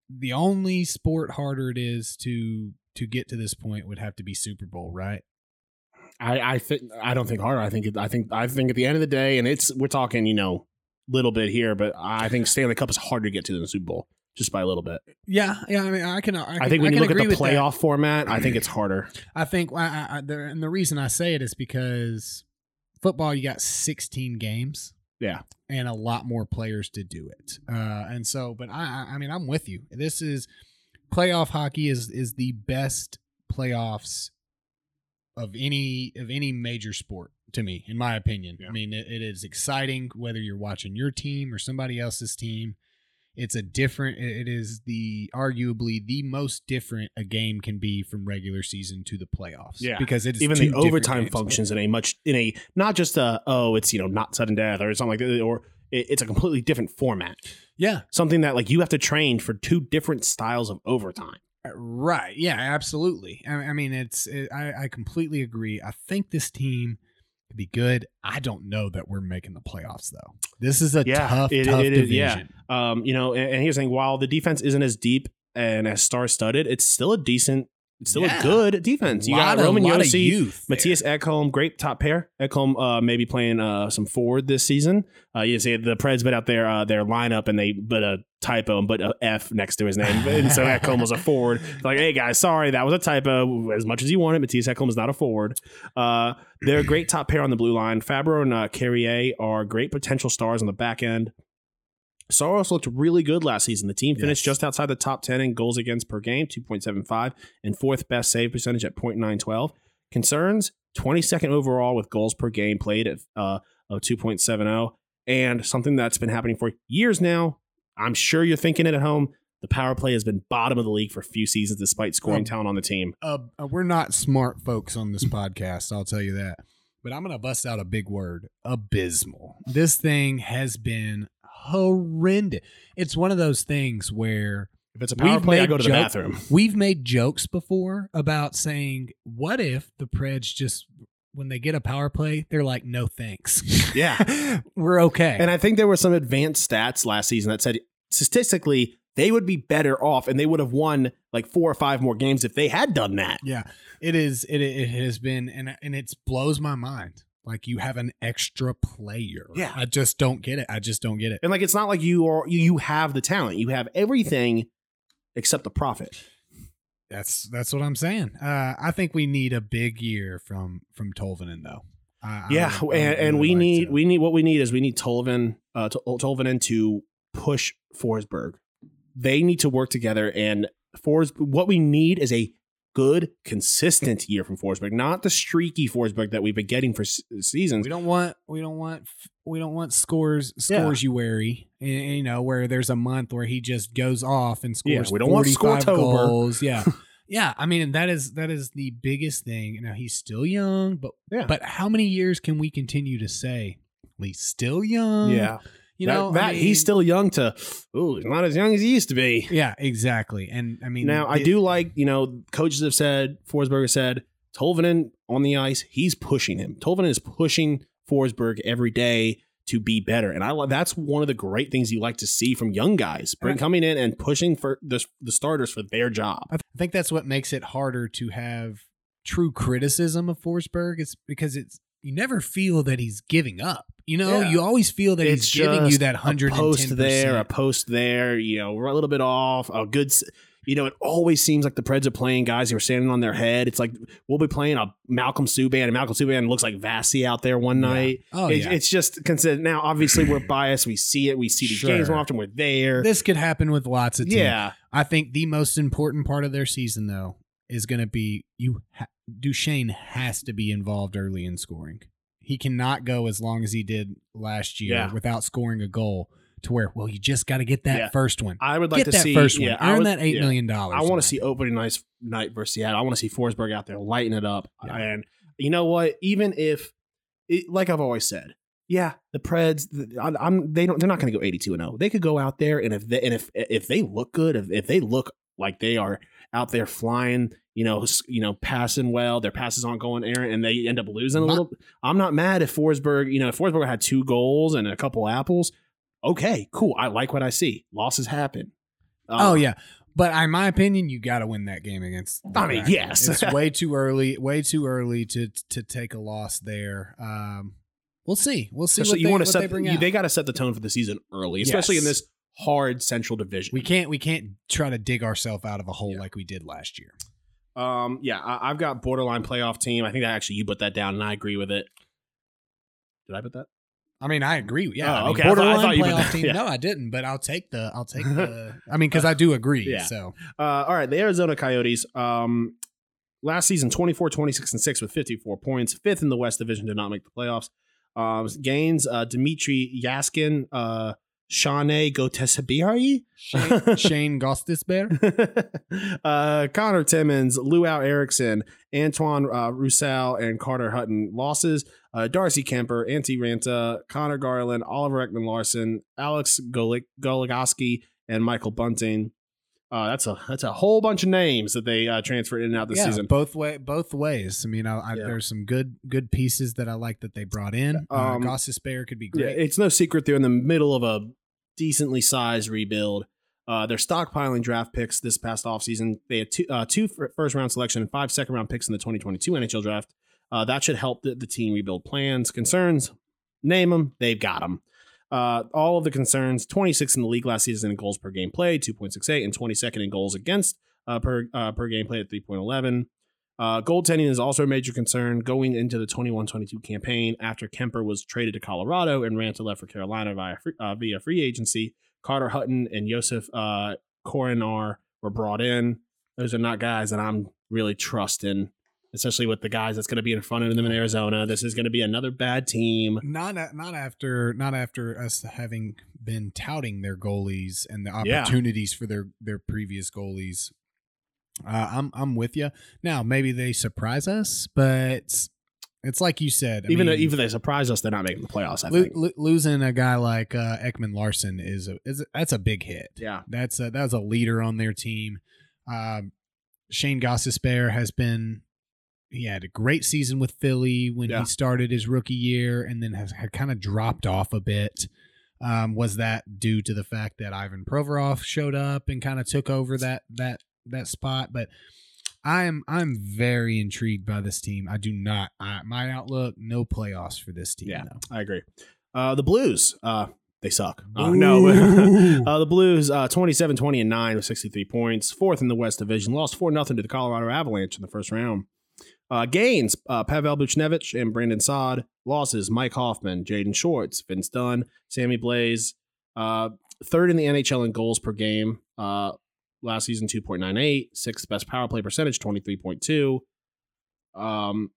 the only sport harder it is to to get to this point would have to be Super Bowl, right? I I think I don't think harder. I think it, I think I think at the end of the day, and it's we're talking you know little bit here, but I think Stanley Cup is harder to get to than the Super Bowl just by a little bit. Yeah, yeah. I mean, I can. I, can, I think when I you look at the playoff format, I think it's harder. I think, I, I, the, and the reason I say it is because football, you got sixteen games. Yeah. And a lot more players to do it. Uh, and so, but I, I mean, I'm with you. This is playoff hockey is, is the best playoffs of any, of any major sport to me, in my opinion. Yeah. I mean, it, it is exciting whether you're watching your team or somebody else's team. It's a different, it is the arguably the most different a game can be from regular season to the playoffs. Yeah. Because it's even the overtime functions in a much, in a, not just a, oh, it's, you know, not sudden death or something like that, or it, it's a completely different format. Yeah. Something that like you have to train for two different styles of overtime. Right. Yeah, absolutely. I, I mean, it's, it, I, I completely agree. I think this team could be good. I don't know that we're making the playoffs though. This is a yeah, tough, it, tough it, it, division. Yeah. Um, you know, and, and here's the thing: while the defense isn't as deep and as star-studded, it's still a decent, it's still yeah. a good defense. You lot got Roman Josi, Mattias Ekholm, great top pair. Ekholm uh, maybe playing uh, some forward this season. Uh, you see the Preds put out their uh, their lineup and they put a typo and put a F next to his name, and so Ekholm was a forward. Like, hey guys, sorry, that was a typo. As much as you wanted, Mattias Ekholm is not a forward. Uh, they're a great top pair on the blue line. Fabro and uh, Carrier are great potential stars on the back end. Soros looked really good last season. The team finished yes. just outside the top ten in goals against per game, two point seven five, and fourth best save percentage at point nine one two. Concerns, twenty-second overall with goals per game played at uh, of two point seven oh. And something that's been happening for years now, I'm sure you're thinking it at home, the power play has been bottom of the league for a few seasons despite scoring um, talent on the team. Uh, we're not smart folks on this podcast, I'll tell you that. But I'm going to bust out a big word, abysmal. This thing has been horrendous. It's one of those things where if it's a power play, I go to the bathroom. We've made jokes before about saying, what if the Preds just, when they get a power play, they're like, no thanks. Yeah. We're okay. And I think there were some advanced stats last season that said statistically they would be better off and they would have won like four or five more games if they had done that. Yeah, it is. It, it has been. And, and it blows my mind. Like you have an extra player. Yeah. I just don't get it. I just don't get it. And like, it's not like you are, you, you have the talent, you have everything except the profit. That's, that's what I'm saying. Uh, I think we need a big year from, from Tolvanen though. I, yeah. I, I, and I and we like need, to. we need, what we need is we need Tolvanen, uh, Tolvanen to push Forsberg. They need to work together. And Forsberg, what we need is a good, consistent year from Forsberg, not the streaky Forsberg that we've been getting for seasons. We don't want, we don't want, we don't want scores, scores yeah. you wary, you know, where there's a month where he just goes off and scores. Yeah, we don't want score-tober goals. Yeah, yeah. I mean, and that is that is the biggest thing. Now he's still young, but yeah. but how many years can we continue to say he's still young? Yeah. You that, know, that I mean, he's still young to, ooh, he's not as young as he used to be. Yeah, exactly. And I mean, now it, I do like, you know, coaches have said, Forsberg has said, Tolvanen on the ice, he's pushing him. Tolvanen is pushing Forsberg every day to be better. And I love, that's one of the great things you like to see from young guys, bring, coming in and pushing for the, the starters for their job. I think that's what makes it harder to have true criticism of Forsberg. It's because it's, you never feel that he's giving up. You know, yeah. you always feel that it's he's giving you that one hundred ten percent. A post there, a post there, you know, we're a little bit off, a good, You know, it always seems like the Preds are playing guys who are standing on their head. It's like we'll be playing a Malcolm Subban, and Malcolm Subban looks like Vasi out there one night. Yeah. Oh, it, yeah. It's just considered. Now, obviously, we're biased. We see it. We see these sure. games more often. We're there. This could happen with lots of teams. Yeah. I think the most important part of their season, though, is going to be you. Ha- Duchesne has to be involved early in scoring. He cannot go as long as he did last year yeah. without scoring a goal. To where, well, you just got to get that yeah. first one. I would like get to that see first one. Yeah, earn would, that eight yeah. million dollars. I want to see opening night night versus Seattle. I want to see Forsberg out there lighting it up. Yeah. And you know what? Even if, it, like I've always said, yeah, the Preds, I, I'm they don't they're not going to go eighty-two and oh. They could go out there and if they, and if if they look good, if, if they look like they are out there flying, you know, you know, passing well, their passes aren't going errant, and they end up losing a little. I'm not mad if Forsberg, you know, if Forsberg had two goals and a couple apples. Okay, cool. I like what I see. Losses happen. Um, oh, yeah. But in my opinion, you got to win that game against. I mean, Raccoon. Yes. It's way too early, way too early to to take a loss there. Um, we'll see. We'll see especially what, they, you what set, they bring out. They got to set the tone for the season early, especially yes. in this hard Central Division. We can't we can't try to dig ourselves out of a hole yeah. like we did last year. Um, yeah, I, I've got borderline playoff team. I think that actually you put that down, and I agree with it. Did I put that? I mean, I agree. Yeah, oh, I mean, okay. Borderline I thought, I thought playoff team. Yeah. No, I didn't, but I'll take the. I'll take the. I mean, because I do agree. Yeah. So, uh, all right, the Arizona Coyotes. Um, last season, twenty-four, twenty-six, and six with fifty-four points, fifth in the West Division, did not make the playoffs. Um, gains uh, Dmitry Yaskin, uh, Shane Gostisbehere, Shane, Shane Gostisbehere, uh, Connor Timmins, Luau Erickson, Antoine uh, Roussel, and Carter Hutton. Losses. Uh, Darcy Kemper, Antti Ranta, Connor Garland, Oliver Ekman-Larsson, Alex Goligoski, Golig- and Michael Bunting. Uh, that's a that's a whole bunch of names that they uh, transferred in and out this yeah, season. Both way, both ways. I mean, I, I, yeah. there's some good good pieces that I like that they brought in. Uh, um, Gostisbehere could be great. Yeah, it's no secret they're in the middle of a decently sized rebuild. Uh, they're stockpiling draft picks this past offseason. They had two, uh, two first-round selection and five second-round picks in the twenty twenty-two N H L draft. Uh, that should help the, the team rebuild plans. Concerns, name them. They've got them. Uh, all of the concerns, twenty-six in the league last season in goals per game played, two point six eight, and twenty-second in goals against uh, per uh, per game played at three point one one. Uh, goaltending is also a major concern going into the twenty-one twenty-two campaign after Kemper was traded to Colorado and Ranta left for Carolina via free, uh, via free agency. Carter Hutton and Josef uh, Coronar were brought in. Those are not guys that I'm really trusting. Especially with the guys that's going to be in front of them in Arizona, this is going to be another bad team. Not not after not after us having been touting their goalies and the opportunities yeah. for their, their previous goalies. Uh, I'm I'm with you. Now maybe they surprise us, but it's like you said. I even mean, though, even if they surprise us, they're not making the playoffs. I lo- think lo- losing a guy like uh, Ekman-Larsson is a, is a, that's a big hit. Yeah, that's a, that's a leader on their team. Uh, Shane Gostisbehere has been. He had a great season with Philly when yeah. he started his rookie year and then has, had kind of dropped off a bit. Um, was that due to the fact that Ivan Provorov showed up and kind of took over that that that spot? But I'm I'm very intrigued by this team. I do not. I, my outlook, no playoffs for this team. Yeah, though. I agree. Uh, the Blues, uh, they suck. Uh, no, uh, the Blues, uh, twenty-seven, twenty, and nine with sixty-three points, fourth in the West Division, lost four nothing to the Colorado Avalanche in the first round. Uh, gains, uh, Pavel Buchnevich and Brandon Saad. Losses, Mike Hoffman, Jaden Schwartz, Vince Dunn, Sammy Blaze. Uh, third in the N H L in goals per game. Uh, last season, two point nine eight. Sixth best power play percentage, twenty-three point two. Um,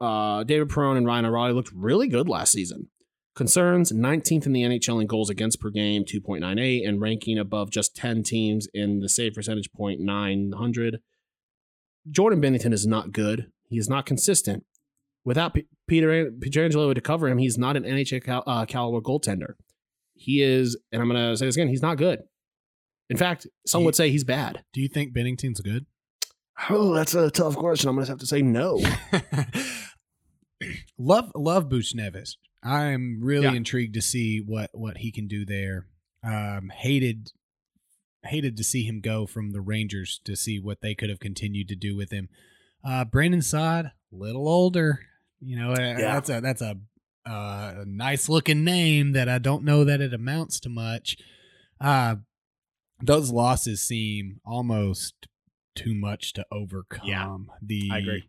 uh, David Perron and Ryan O'Reilly looked really good last season. Concerns, nineteenth in the N H L in goals against per game, two point nine eight. And ranking above just ten teams in the save percentage, point nine hundred. Jordan Binnington is not good. He is not consistent. Without P- Peter Pietrangelo to cover him, he's not an N H L cal- uh, caliber goaltender. He is, and I'm going to say this again, he's not good. In fact, some you, would say he's bad. Do you think Bennington's good? Oh, that's a tough question. I'm going to have to say no. love love Buchnevich. I am really yeah. intrigued to see what, what he can do there. Um, hated hated to see him go from the Rangers to see what they could have continued to do with him. Uh, Brandon Saad, little older, you know, yeah. that's a, that's a, uh, a nice looking name that I don't know that it amounts to much. Uh, those losses seem almost too much to overcome. Yeah, the I agree.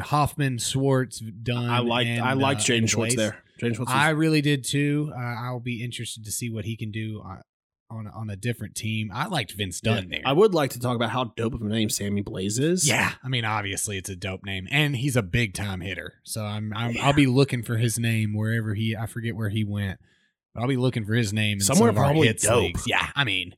Hoffman, Schwartz, Dunn. I liked and, I liked uh, James Schwartz there. James Schwartz. I really did too. Uh, I'll be interested to see what he can do on on, on a different team. I liked Vince Dunn yeah. there. I would like to talk about how dope of a name Sammy Blais is. Yeah, I mean, obviously it's a dope name, and he's a big time hitter. So I'm, I'm yeah. I'll be looking for his name wherever he. I forget where he went. I'll be looking for his name in somewhere some probably hits dope. Leagues. Yeah, I mean.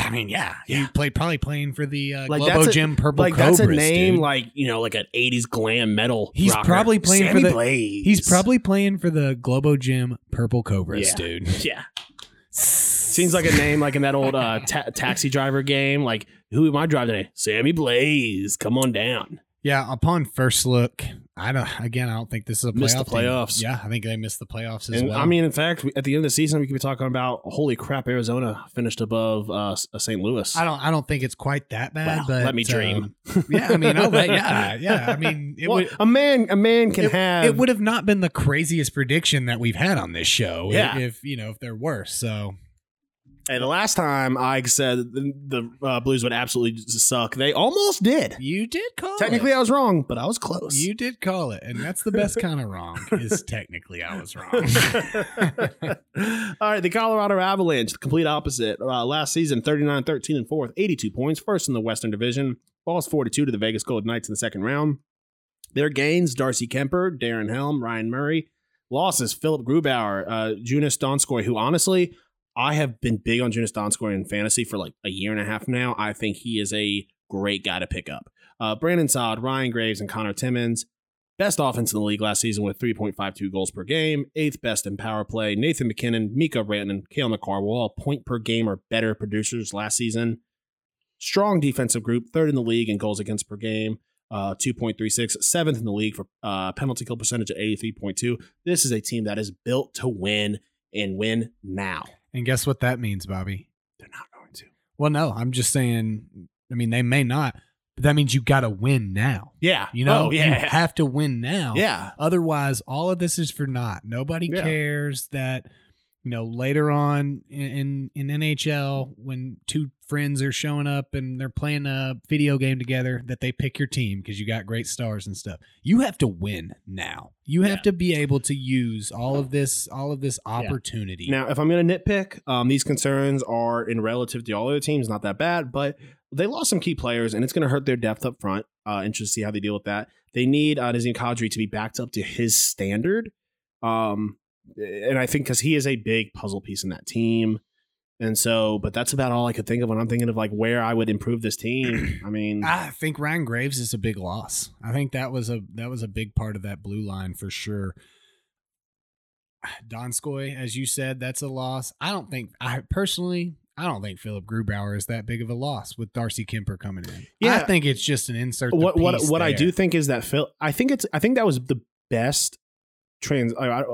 I mean, yeah, yeah, he played probably playing for the uh, like Globo Gym Purple like Cobras. That's a name dude. Like you know, like an eighties glam metal. He's rocker. probably playing Sammy for the. Blais. He's probably playing for the Globo Gym Purple Cobras, yeah. dude. Yeah, seems like a name like in that old uh, ta- taxi driver game. Like, who am I driving today? Sammy Blais, come on down. Yeah, upon first look, I don't. Again, I don't think this is a playoff. Missed the playoffs. Team. Yeah, I think they missed the playoffs as and, well. I mean, in fact, we, at the end of the season, we could be talking about holy crap, Arizona finished above uh, Saint Louis. I don't. I don't think it's quite that bad. Wow, but let me dream. Um, yeah, I mean, I'll let, yeah, yeah. I mean, it well, would, a man, a man can it, have. It would have not been the craziest prediction that we've had on this show. Yeah. If you know, if there were so. And the last time I said the, the uh, Blues would absolutely suck, they almost did. You did call it. Technically, I was wrong, but I was close. You did call it, and that's the best kind of wrong, is technically I was wrong. All right, the Colorado Avalanche, the complete opposite. Uh, last season, thirty-nine thirteen and fourth, eighty-two points, first in the Western Division. Lost four to two to the Vegas Golden Knights in the second round. Their gains, Darcy Kemper, Darren Helm, Ryan Murray. Losses, Philip Grubauer, uh, Jonas Donskoy, who honestly... I have been big on Jonas Donskoy in fantasy for like a year and a half now. I think he is a great guy to pick up. Uh, Brandon Saad, Ryan Graves, and Connor Timmins. Best offense in the league last season with three point five two goals per game. Eighth best in power play. Nathan McKinnon, Mika Rantanen, Cale Makar were all point per game or better producers last season. Strong defensive group. Third in the league in goals against per game. Uh, two point three six. Seventh in the league for uh, penalty kill percentage at eighty-three point two. This is a team that is built to win and win now. And guess what that means, Bobby? They're not going to. Well, no, I'm just saying, I mean, they may not, but that means you got to win now. Yeah. You know, oh, yeah. You have to win now. Yeah. Otherwise, all of this is for naught. Nobody yeah. cares that, you know, later on in, in N H L, when two friends are showing up and they're playing a video game together, that they pick your team because you got great stars and stuff. You have to win now. You have yeah. to be able to use all of this, all of this opportunity. Yeah. Now, if I'm going to nitpick, um, these concerns are in relative to all other teams, not that bad, but they lost some key players and it's going to hurt their depth up front. Uh, interesting to see how they deal with that. They need uh, Nazem Kadri to be backed up to his standard. Um, And I think because he is a big puzzle piece in that team. And so, but that's about all I could think of when I'm thinking of like where I would improve this team. I mean, I think Ryan Graves is a big loss. I think that was a, that was a big part of that blue line for sure. Donskoy, as you said, that's a loss. I don't think I personally, I don't think Philip Grubauer is that big of a loss with Darcy Kemper coming in. Yeah. I think it's just an insert. What, what, what there. I do think is that Phil, I think it's, I think that was the best trans. I, I,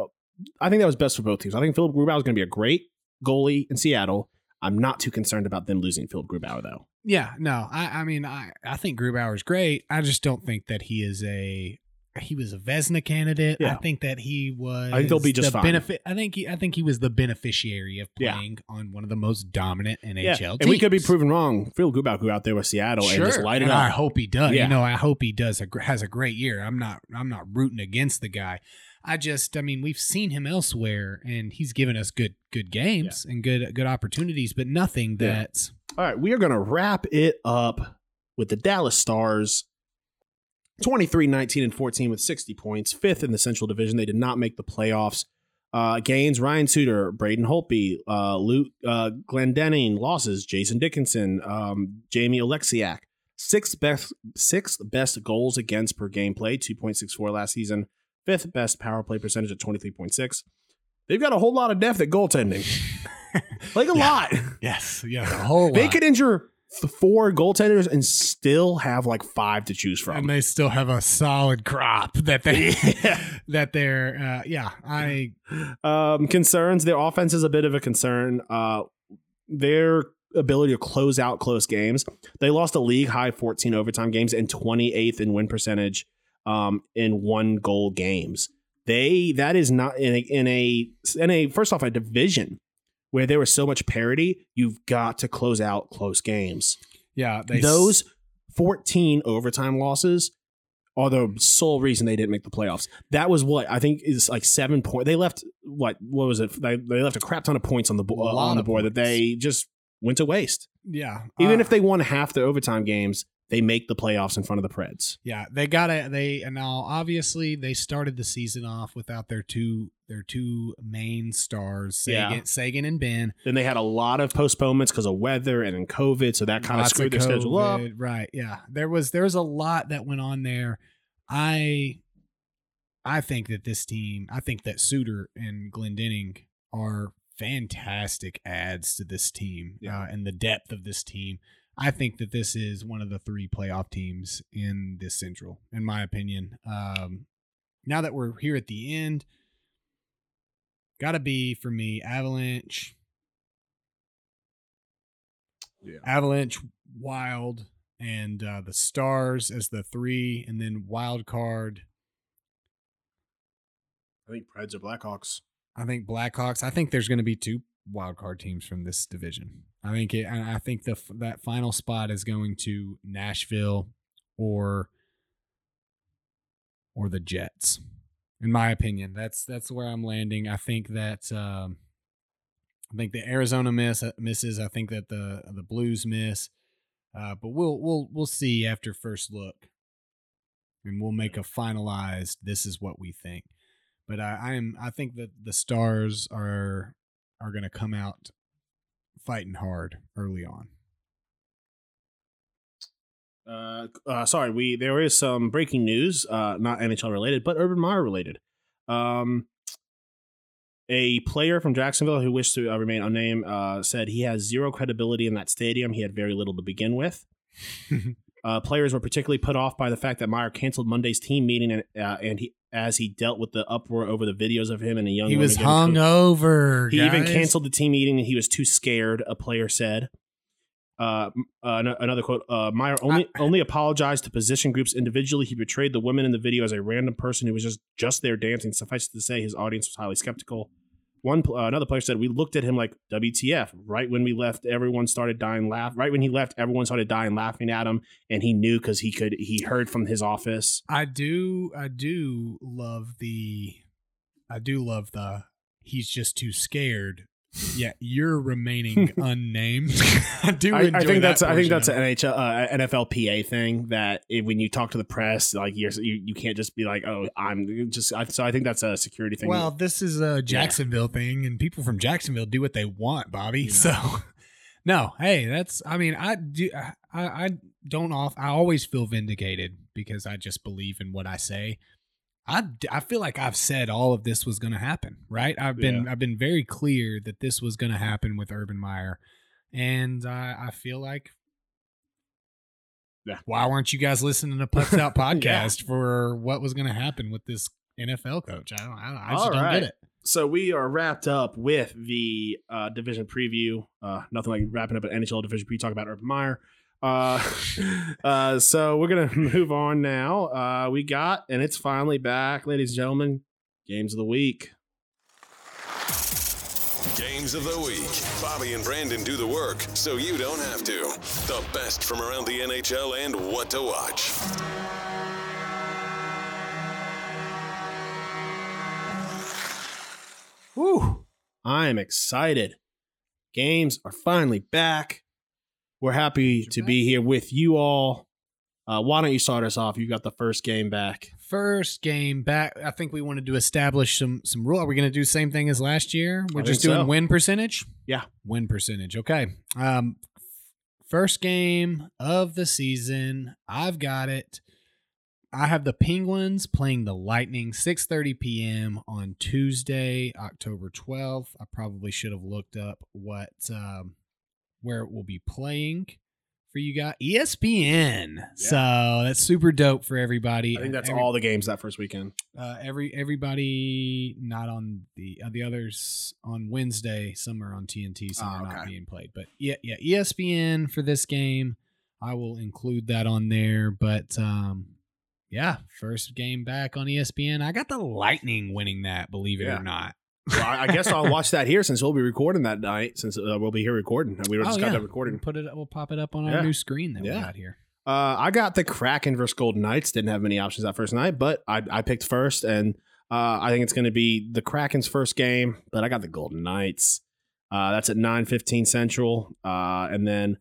I think that was best for both teams. I think Philip Grubauer is going to be a great goalie in Seattle. I'm not too concerned about them losing Philip Grubauer, though. Yeah, no, I, I mean, I, I think Grubauer is great. I just don't think that he is a he was a Vezina candidate. Yeah. I think that he was. I think they'll be just the fine. Benefi- I think he, I think he was the beneficiary of playing yeah. on one of the most dominant N H L yeah. teams. And we could be proven wrong. Philip Grubauer go out there with Seattle sure. and just light it and up. I hope he does. Yeah. You know, I hope he does a, has a great year. I'm not I'm not rooting against the guy. I just, I mean, we've seen him elsewhere, and he's given us good, good games yeah. and good, good opportunities, but nothing yeah. that's. All right, we are going to wrap it up with the Dallas Stars, twenty-three nineteen and fourteen with sixty points, fifth in the Central Division. They did not make the playoffs. Uh, gains: Ryan Suter, Braden Holtby, uh, Luke uh, Glendening. Losses: Jason Dickinson, um, Jamie Oleksiak. Sixth best, sixth best goals against per game played, two point six four last season. Fifth best power play percentage at twenty-three point six. They've got a whole lot of depth at goaltending. like a yeah. lot. Yes. Yeah. A whole lot. They could injure four goaltenders and still have like five to choose from. And they still have a solid crop that they, yeah. that they're, uh, yeah. I, um, concerns. Their offense is a bit of a concern. Uh, their ability to close out close games. They lost a league high fourteen overtime games and twenty-eighth in win percentage. Um, in one goal games, they that is not in a in a in a first off a division where there was so much parity, you've got to close out close games. Yeah. They Those s- fourteen overtime losses are the sole reason they didn't make the playoffs. That was what I think is like seven points. They left, what What was it? They, they left a crap ton of points on the, bo- on the board points. that they just went to waste. Yeah. Even uh, if they won half the overtime games, they make the playoffs in front of the Preds. Yeah, they got it. They and now obviously they started the season off without their two their two main stars, Sagan, yeah. Sagan and Ben. Then they had a lot of postponements because of weather and in COVID, so that kind Lots of screwed of their COVID, schedule up. Right? Yeah, there was there was a lot that went on there. I I think that this team, I think that Suter and Glendening are fantastic adds to this team yeah. uh, and the depth of this team. I think that this is one of the three playoff teams in this Central, in my opinion. Um, now that we're here at the end, got to be, for me, Avalanche. Yeah. Avalanche, Wild, and uh, the Stars as the three, and then Wild Card. I think Preds or Blackhawks. I think Blackhawks. I think there's going to be two Wild Card teams from this division. I think it, I think the that final spot is going to Nashville or or the Jets. In my opinion, that's that's where I'm landing. I think that um, I think the Arizona miss misses. I think that the the Blues miss. Uh, but we'll we'll we'll see after first look, and we'll make a finalized. This is what we think. But I, I am I think that the Stars are are going to come out fighting hard early on. Uh, uh, sorry, we there is some breaking news, uh, not N H L related, but Urban Meyer related. Um, a player from Jacksonville who wished to uh, remain unnamed uh, said he has zero credibility in that stadium. He had very little to begin with. uh, players were particularly put off by the fact that Meyer canceled Monday's team meeting, and uh, and he. as he dealt with the uproar over the videos of him and a young He was hungover. He guys. even canceled the team meeting, and he was too scared, a player said. Uh, uh, another quote, uh, Meyer only, I, only apologized to position groups individually. He portrayed the woman in the video as a random person who was just, just there dancing. Suffice to say, his audience was highly skeptical. One uh, Another player said, we looked at him like W T F. Right when we left, everyone started dying laugh. Right when he left, everyone started dying laughing at him, and he knew because he could. He heard from his office. I do, I do love the, I do love the. He's just too scared. Yeah, you're remaining unnamed. I do. I, enjoy I think that that's. I think that's an N H L, uh, N F L P A thing that if, when you talk to the press, like you're, you, you can't just be like, oh, I'm just. I, so I think that's a security thing. Well, this is a Jacksonville yeah. thing, and people from Jacksonville do what they want, Bobby. Yeah. So, no, hey, that's. I mean, I do. I, I don't. Off. I always feel vindicated because I just believe in what I say. I, I feel like I've said all of this was going to happen, right? I've been yeah. I've been very clear that this was going to happen with Urban Meyer, and uh, I feel like, yeah. why weren't you guys listening to Pucks Out Podcast yeah. for what was going to happen with this N F L coach? I don't, I, I just all don't right. get it. So we are wrapped up with the uh, division preview. Uh, nothing like wrapping up an N H L division preview. Talk about Urban Meyer. Uh, uh, so we're going to move on now. Uh, we got, and it's finally back, ladies and gentlemen, Games of the Week. Games of the Week. Bobby and Brandon do the work, so you don't have to. The best from around the N H L and what to watch. Whew. I am excited. Games are finally back. We're happy to be here with you all. Uh, why don't you start us off? You've got the first game back. First game back. I think we wanted to establish some some rule. Are we going to do the same thing as last year? We're I just doing so. win percentage? Yeah. Win percentage. Okay. Um, first game of the season. I've got it. I have the Penguins playing the Lightning, six thirty p.m. on Tuesday, October twelfth. I probably should have looked up what... Um, where it will be playing for you guys. E S P N. Yeah. So that's super dope for everybody. I think that's Every, all the games that first weekend. Uh, every everybody not on the uh, the others on Wednesday. Some are on T N T. Some oh, are okay. not being played. But yeah, yeah, E S P N for this game. I will include that on there. But um, yeah, first game back on E S P N. I got the Lightning winning that, believe it yeah. or not. Well, I guess I'll watch that here since we'll be recording that night. Since uh, we'll be here recording, we just oh, got yeah. that recording. We'll put it. We'll pop it up on our yeah. new screen that yeah. we got here. Uh, I got the Kraken versus Golden Knights. Didn't have many options that first night, but I, I picked first, and uh, I think it's going to be the Kraken's first game. But I got the Golden Knights. Uh, that's at nine fifteen Central, uh, and then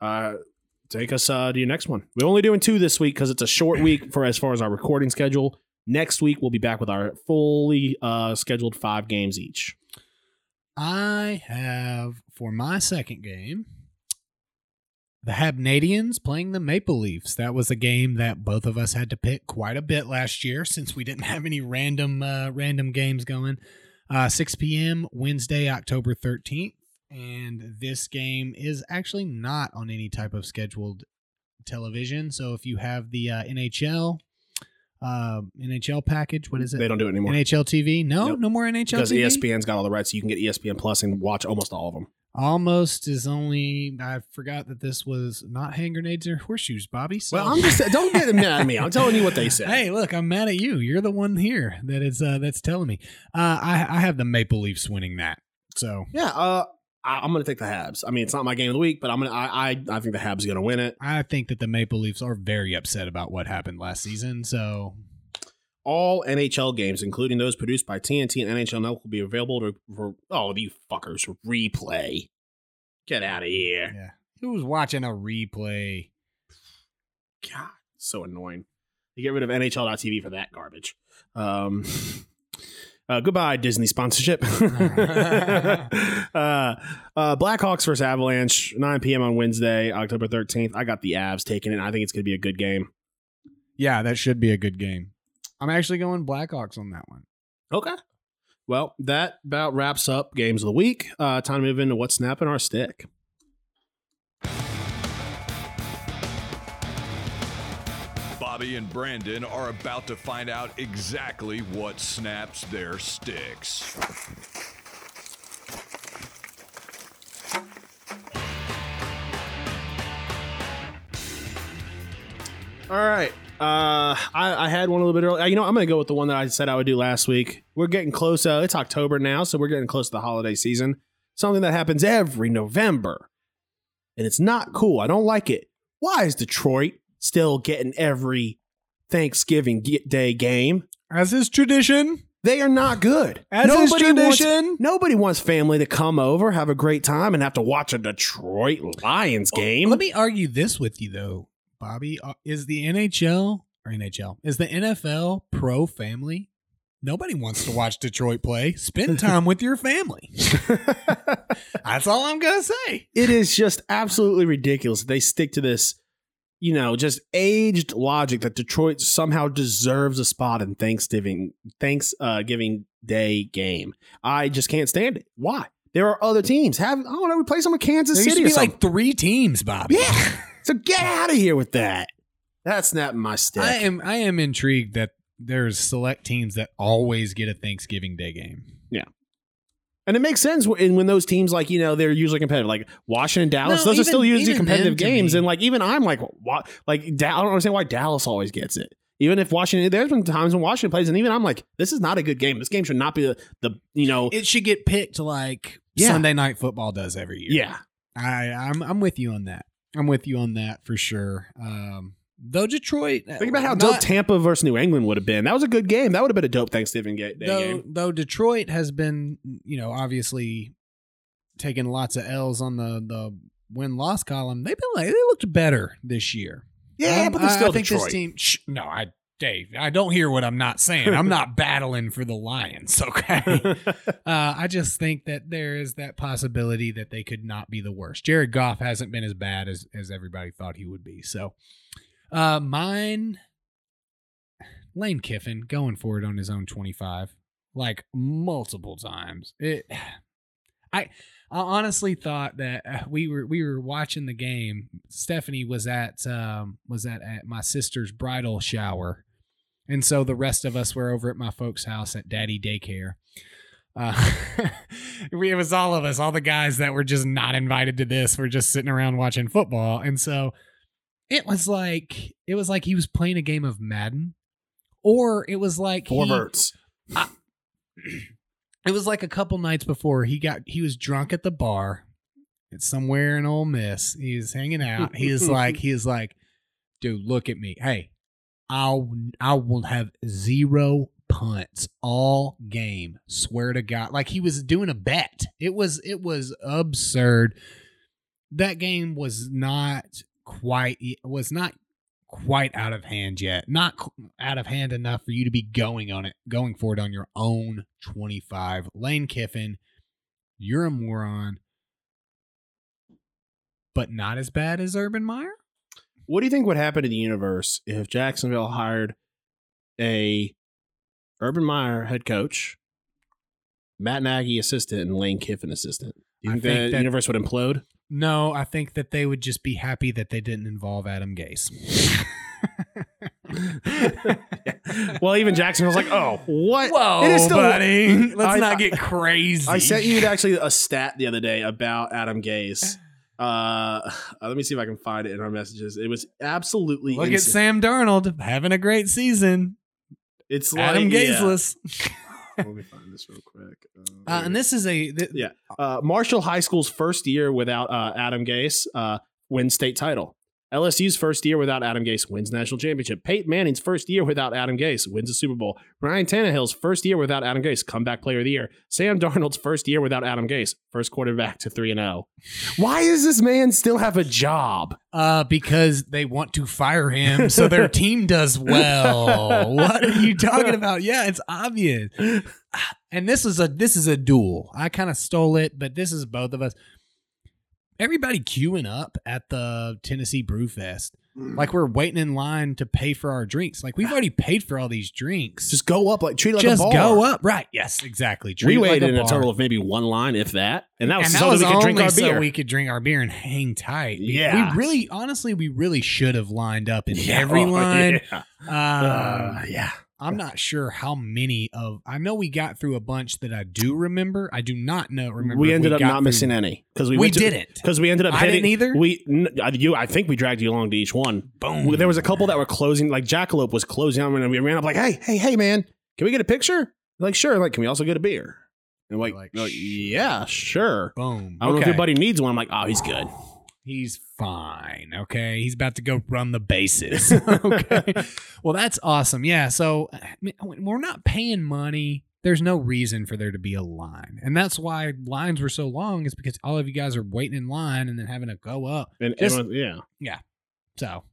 uh, take us uh, to your next one. We're only doing two this week because it's a short week for as far as our recording schedule. Next week, we'll be back with our fully uh, scheduled five games each. I have, for my second game, the Habnadians playing the Maple Leafs. That was a game that both of us had to pick quite a bit last year since we didn't have any random uh, random games going. Uh, six p.m. Wednesday, October thirteenth. And this game is actually not on any type of scheduled television. So if you have the uh, N H L... Uh, N H L package. What is it? They don't do it anymore. N H L T V? No, nope. No more N H L because T V. Because E S P N's got all the rights, so you can get E S P N Plus and watch almost all of them. Almost is only, I forgot that this was not hand grenades or horseshoes, Bobby. So. Well, I'm just, don't get mad at me. I'm telling you what they said. Hey, look, I'm mad at you. You're the one here that is, uh, that's telling me. Uh, I, I have the Maple Leafs winning that. So yeah, uh, I, I'm going to take the Habs. I mean, it's not my game of the week, but I'm gonna. I I, I think the Habs are going to win it. I think that the Maple Leafs are very upset about what happened last season. So, all N H L games, including those produced by T N T and N H L Network, will be available to for oh, you fuckers replay. Get out of here! Yeah. Who was watching a replay? God, so annoying. They get rid of N H L dot T V for that garbage. Um. Uh, goodbye, Disney sponsorship. uh, uh, Blackhawks versus Avalanche, nine p.m. on Wednesday, October thirteenth. I got the Avs taking it. I think it's going to be a good game. Yeah, that should be a good game. I'm actually going Blackhawks on that one. Okay. Well, that about wraps up Games of the Week. Uh, time to move into What's Snapping Our Stick. Bobby and Brandon are about to find out exactly what snaps their sticks. All right. Uh, I, I had one a little bit earlier. You know, I'm going to go with the one that I said I would do last week. We're getting close. Uh, it's October now, so we're getting close to the holiday season. Something that happens every November. And it's not cool. I don't like it. Why is Detroit still getting every Thanksgiving Day game? As is tradition. They are not good. As is tradition. Wants, nobody wants family to come over, have a great time, and have to watch a Detroit Lions game. Let me argue this with you, though, Bobby. Is the N H L, or N H L, is the N F L pro-family? Nobody wants to watch Detroit play. Spend time with your family. That's all I'm going to say. It is just absolutely ridiculous that they stick to this, you know, just aged logic that Detroit somehow deserves a spot in Thanksgiving, Thanksgiving Day game. I just can't stand it. Why? There are other teams. Have I don't know. We play some in Kansas there City. There used to be like three teams, Bobby. Yeah. So get out of here with that. That's not my stick. I am. I am intrigued that there's select teams that always get a Thanksgiving Day game. Yeah. And it makes sense when, when those teams, like, you know, they're usually competitive, like Washington, Dallas, no, those even, are still usually competitive games. Me. And like, even I'm like, what? Like, da- I don't understand why Dallas always gets it. Even if Washington, there's been times when Washington plays, and even I'm like, this is not a good game. This game should not be the, the you know. It should get picked like yeah. Sunday Night Football does every year. Yeah. I, I'm, I'm with you on that. I'm with you on that for sure. Um, Though Detroit... Think about how not, dope Tampa versus New England would have been. That was a good game. That would have been a dope Thanksgiving Day though, game. Though Detroit has been, you know, obviously taking lots of L's on the, the win-loss column. They've been like, they looked better this year. Yeah, um, but they're still I, I think Detroit. This team, shh, no, I, Dave, I don't hear what I'm not saying. I'm not battling for the Lions, okay? uh, I just think that there is that possibility that they could not be the worst. Jared Goff hasn't been as bad as, as everybody thought he would be, so... Uh, mine, Lane Kiffin going for it on his own twenty-five, like multiple times. It, I, I honestly thought that we were we were watching the game. Stephanie was at um was at, at my sister's bridal shower, and so the rest of us were over at my folks' house at Daddy Daycare. Uh, it was all of us, all the guys that were just not invited to this. We're just sitting around watching football, and so. It was like it was like he was playing a game of Madden, or it was like he, I, it was like a couple nights before he got, he was drunk at the bar. It's somewhere in Ole Miss. He's hanging out. He is like, he is like, dude, look at me. Hey, I'll, I will have zero punts all game. Swear to God. Like he was doing a bet. It was, it was absurd. That game was not quite, was not quite out of hand yet. Not out of hand enough for you to be going on it, going for it on your own twenty-five. Lane Kiffin, you're a moron, but not as bad as Urban Meyer. What do you think would happen to the universe if Jacksonville hired a Urban Meyer head coach, Matt Nagy assistant, and Lane Kiffin assistant? Do you think, think the that, universe would implode? No, I think that they would just be happy that they didn't involve Adam Gase. Well, even Jacksonville's like, oh, what? Whoa, it is still, buddy. Let's I, not get crazy. I sent you actually a stat the other day about Adam Gase. Uh, let me see if I can find it in our messages. It was absolutely look insane. At Sam Darnold having a great season. It's like, Adam Gaseless. Yeah. Let me find this real quick. Uh, uh, and this is a th- yeah. Uh, Marshall High School's first year without uh, Adam Gase uh, wins state title. L S U's first year without Adam Gase wins national championship. Peyton Manning's first year without Adam Gase wins a Super Bowl. Ryan Tannehill's first year without Adam Gase, comeback player of the year. Sam Darnold's first year without Adam Gase, first quarterback to three and oh. Why does this man still have a job? Uh, because they want to fire him so their team does well. What are you talking about? Yeah, it's obvious. And this is a this is a duel. I kind of stole it, but this is both of us. Everybody queuing up at the Tennessee Brew Fest. Like we're waiting in line to pay for our drinks. Like we've already paid for all these drinks. Just go up, like treat it like just a bar. Just go up, right? Yes, exactly. Treat we waited like a in a total of maybe one line, if that, and that was and so that was we could drink our beer. So we could drink our beer and hang tight. Yeah, we really, honestly, we really should have lined up in yeah. every line. Yeah. Uh, uh, yeah, I'm not sure how many of. I know we got through a bunch that I do remember. I do not know. Remember, we ended we up not through, missing any because we we to, didn't because we ended up. I hitting, didn't either. We you. I think we dragged you along to each one. One. Boom. There was a couple that were closing, like Jackalope was closing on, and we ran up like, hey, hey, hey, man, can we get a picture? Like, sure. Like, can we also get a beer? And like, like, like yeah, sure. Boom. I don't okay. know if everybody needs one. I'm like, oh, he's good. He's fine. Okay. He's about to go run the bases. Okay. Well, that's awesome. Yeah. So I mean, we're not paying money. There's no reason for there to be a line. And that's why lines were so long, is because all of you guys are waiting in line and then having to go up. And Just, everyone, yeah. Yeah. So,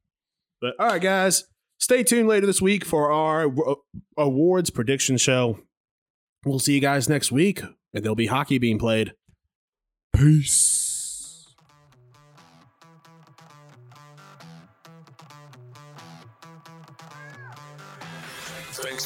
but all right, guys, stay tuned later this week for our awards prediction show. We'll see you guys next week, and there'll be hockey being played. Peace. Thanks